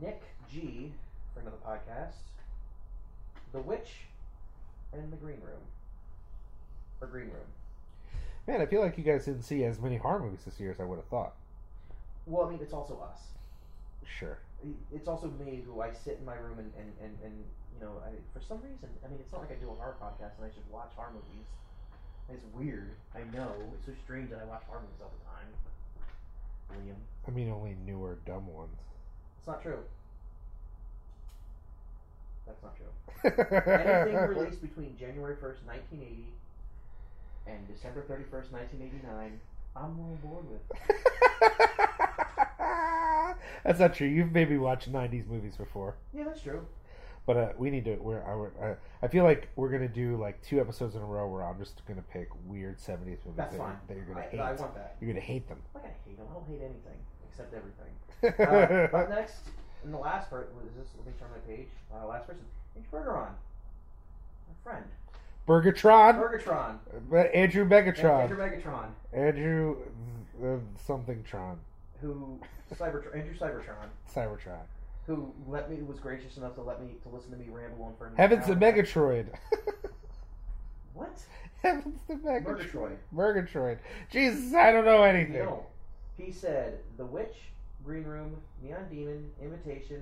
Nick G, friend of the podcast, The Witch and The Green Room. Or Green Room. Man, I feel like you guys didn't see as many horror movies this year as I would have thought. Well, I mean, it's also us. Sure. It's also me who I sit in my room and you know, for some reason, I mean, it's not like I do a horror podcast and I should watch horror movies. It's weird. I know. It's so strange that I watch horror movies all the time. Liam. I mean, only newer, dumb ones. It's not true. That's not true. Anything released between January 1st, 1980 and December 31st, 1989, I'm on board with. That's not true. You've maybe watched 90s movies before. Yeah, that's true. But we need to... I feel like we're going to do like 2 episodes in a row where I'm just going to pick weird 70s movies that you're going to hate. I want that. You're going to hate them. I'm not going to hate them. I don't hate anything except everything. Up next, and the last person... Let me turn my page. Last person. It's Bergeron. My friend. Bergatron. Andrew Bergeron. Andrew something Tron. Andrew Cybertron. Who was gracious enough to listen to me ramble on for an hour. Heavens the Megatroid. What? Heavens the Megatroid. Murgatroyd. Jesus, I don't know anything. No. He said The Witch, Green Room, Neon Demon, Invitation.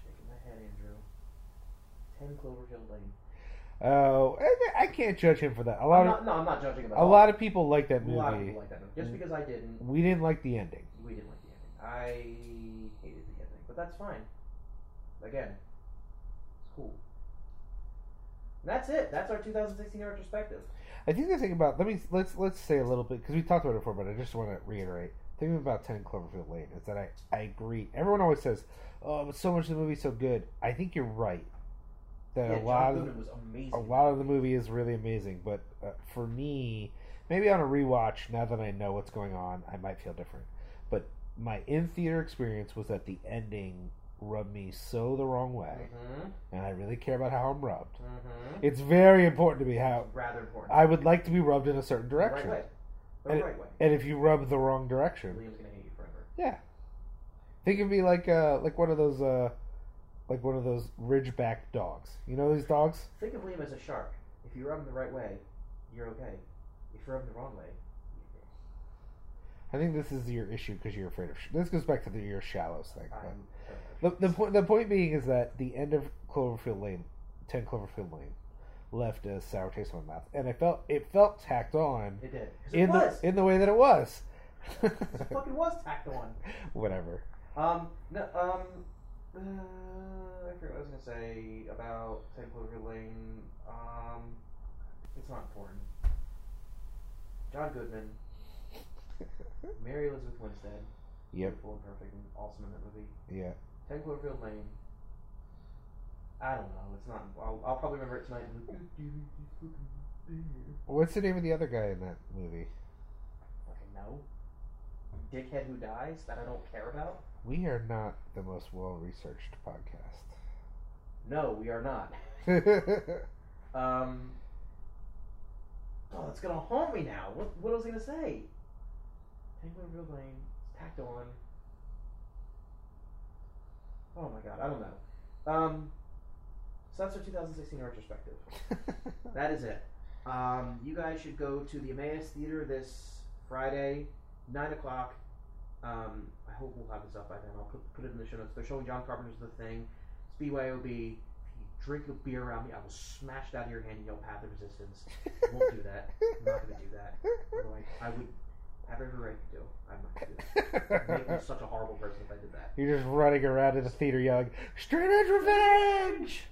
Shaking my head, Andrew. 10 Cloverfield Lane. Oh, I can't judge him for that. I'm not judging him at all. A lot of people like that movie. A lot of people like that movie. Just because I didn't. We didn't like the ending. I hated the ending. But that's fine. Again, it's cool. And that's it. That's our 2016 retrospective. I think the thing about... Let's say a little bit... Because we talked about it before, but I just want to reiterate. The thing about 10 Cloverfield Lane is that I agree. Everyone always says, oh, but so much of the movie's so good. I think you're right. A lot of the movie is really amazing, but for me, maybe on a rewatch, now that I know what's going on, I might feel different. But my in-theater experience was that the ending rubbed me so the wrong way, and I really care about how I'm rubbed. It's very important to me how. Rather important. I would like to be rubbed in a certain direction. The right way. And if you rub the wrong direction, Liam's gonna hate you forever. Yeah, think it'd be like one of those. Like one of those ridgeback dogs. You know these dogs? Think of Liam as a shark. If you rub him the right way, you're okay. If you rub him the wrong way, you're okay. I think this is your issue because you're afraid of... This goes back to your shallows thing. The point being is that the end of 10 Cloverfield Lane left a sour taste in my mouth, and it felt tacked on. It did. In the way that it was. It fucking was tacked on. Whatever. I forget what I was gonna say about Ten Clover Lane. It's not important. John Goodman, Mary Elizabeth Winstead. Yep. Beautiful and perfect and awesome in that movie. Yeah. 10 Cloverfield Lane. I don't know. It's not. I'll probably remember it tonight. What's the name of the other guy in that movie? Fucking no. Dickhead who dies that I don't care about. We are not the most well-researched podcast. No, we are not. Oh, it's gonna haunt me now. What was I gonna say? 10 Cloverfield Lane. Tacked on. Oh my god, I don't know. So that's our 2016 retrospective. That is it. You guys should go to the Emmaus Theater this Friday, 9 o'clock. I hope we'll have this up by then. I'll put it in the show notes. They're showing John Carpenter's The Thing. It's BYOB. If you drink a beer around me, I will smash it out of your hand and you'll have the resistance. I won't do that. I'm not going to do that. Otherwise, I would have every right to do. I'm not going to do that. I'm such a horrible person if I did that. You're just running around in the theater yelling, "Straight Edge Revenge!"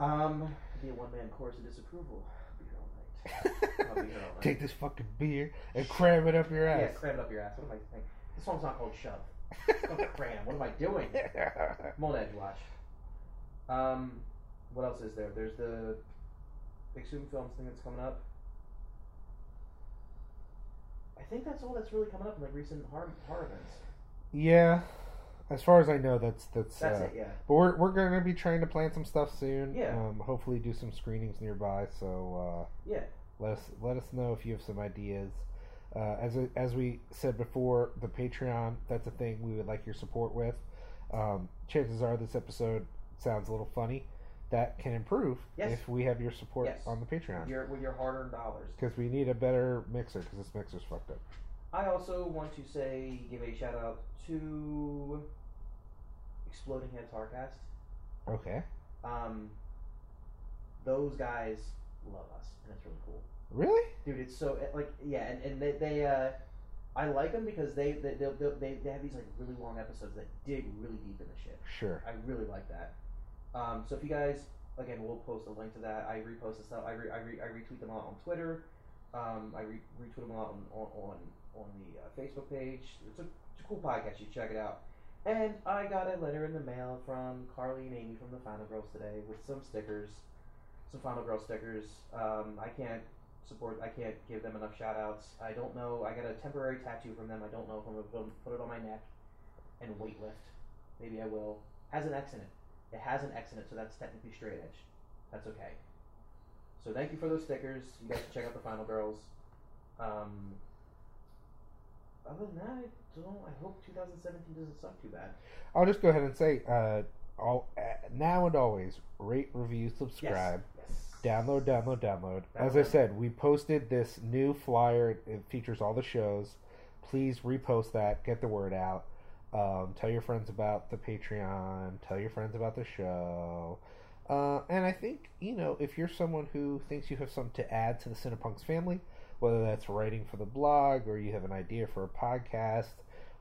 Be a one-man chorus of disapproval. I'll be here all night. Take this fucking beer and cram it up your ass. Yeah, cram it up your ass. What am I thinking? This song's not called Shove. It's called Cram. What am I doing? I'm on Edge Watch. What else is there? There's the Exhumed Films thing that's coming up. I think that's all that's really coming up in like recent horror events. Yeah, as far as I know, that's it. Yeah, but we're gonna be trying to plan some stuff soon. Yeah, hopefully do some screenings nearby. So yeah, let us know if you have some ideas. As we said before, the Patreon, that's a thing we would like your support with. Chances are this episode sounds a little funny. That can improve if we have your support on the Patreon. With your hard-earned dollars. Because we need a better mixer, because this mixer's fucked up. I also want to give a shout-out to Exploding Heads Hardcast. Okay. Those guys love us, and it's really cool. Really? Dude, it's so, and they I like them because they have these, really long episodes that dig really deep into shit. Sure. I really like that. So if you guys, again, we'll post a link to that. I repost the stuff. I retweet them a lot on Twitter. I retweet them a lot on the Facebook page. It's a cool podcast. You should check it out. And I got a letter in the mail from Carly and Amy from The Final Girls today with some stickers, some Final Girls stickers. I can't give them enough shout outs. I don't know. I got a temporary tattoo from them. I don't know if I'm going to put it on my neck and weightlift. Maybe I will. Has an X in it. It has an X in it, so that's technically straight edge. That's okay. So thank you for those stickers. You guys should check out The Final Girls. Other than that, I hope 2017 doesn't suck too bad. I'll just go ahead and say, now and always, rate, review, subscribe. Yes. Download. As I said, we posted this new flyer. It features all the shows. Please repost that. Get the word out. Tell your friends about the Patreon. Tell your friends about the show. And I think, if you're someone who thinks you have something to add to the Cinepunks family, whether that's writing for the blog or you have an idea for a podcast,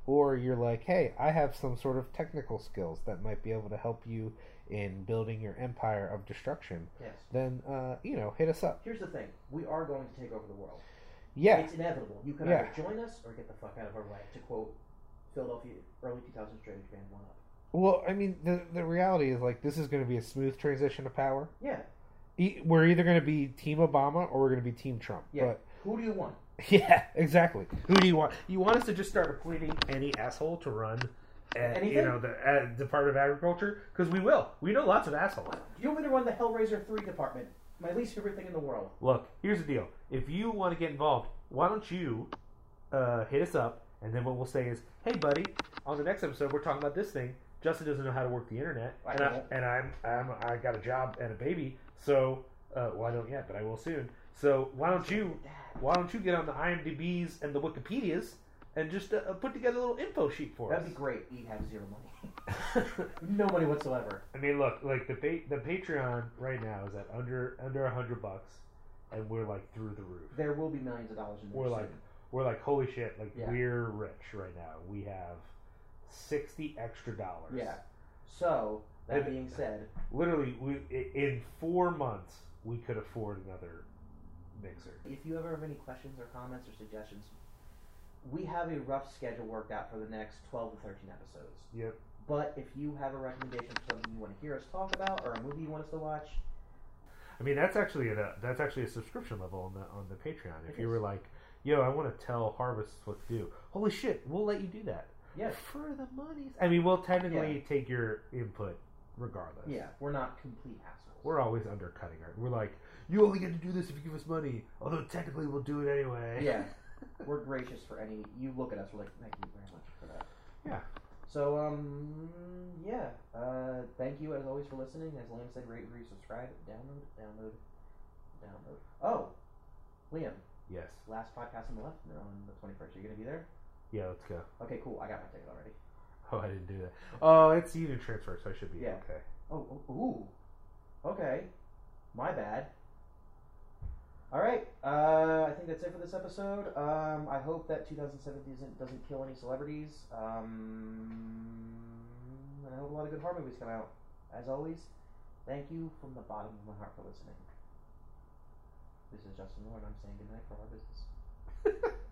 or you're like, hey, I have some sort of technical skills that might be able to help you in building your empire of destruction, then, hit us up. Here's the thing. We are going to take over the world. Yeah. It's inevitable. You can either join us or get the fuck out of our way, to quote Philadelphia early 2000s Strategy Band 1-Up. Well, I mean, the reality is, this is going to be a smooth transition to power. Yeah. We're either going to be Team Obama or we're going to be Team Trump. Yeah. But who do you want? Yeah, exactly. Who do you want? You want us to just start appointing any asshole to run, the Department of Agriculture? Because we will. We know lots of assholes. You want me to run the Hellraiser 3 department? My least favorite thing in the world. Look, here's the deal. If you want to get involved, why don't you hit us up? And then what we'll say is, hey, buddy, on the next episode, we're talking about this thing. Justin doesn't know how to work the internet. I got a job and a baby, so, I don't yet, but I will soon. So why don't you get on the IMDb's and the Wikipedias and just put together a little info sheet for us. That'd be great. You'd have zero money. No money whatsoever. I mean, look, like the Patreon right now is at under $100, and we're like through the roof. There will be millions of dollars in the We're like, holy shit, like we're rich right now. We have $60 extra. Yeah. So, that being said, literally, in 4 months, we could afford another mixer. If you ever have any questions or comments or suggestions, we have a rough schedule worked out for the next 12 to 13 episodes. Yep. But if you have a recommendation for something you want to hear us talk about or a movie you want us to watch, I mean, that's actually a subscription level on the Patreon. If you were like, yo, I want to tell Harvest what to do. Holy shit, we'll let you do that. Yeah. For the money. I mean, we'll technically take your input regardless. Yeah, we're not complete assholes. We're always undercutting our... We're like, you only get to do this if you give us money. Although technically we'll do it anyway. Yeah. We're gracious for any... You look at us, we're like, thank you very much for that. Yeah. So, yeah. Thank you, as always, for listening. As Liam said, rate, review, subscribe, download. Oh, Liam. Yes. Last podcast on the left on the 21st. Are you going to be there? Yeah, let's go. Okay, cool. I got my ticket already. Oh, I didn't do that. Oh, it's unit transfer, so I should be okay. Oh, ooh. Okay. My bad. All right. I think that's it for this episode. I hope that 2017 doesn't kill any celebrities. And I hope a lot of good horror movies come out. As always, thank you from the bottom of my heart for listening. This is Justin Moore, and I'm saying goodnight for our business.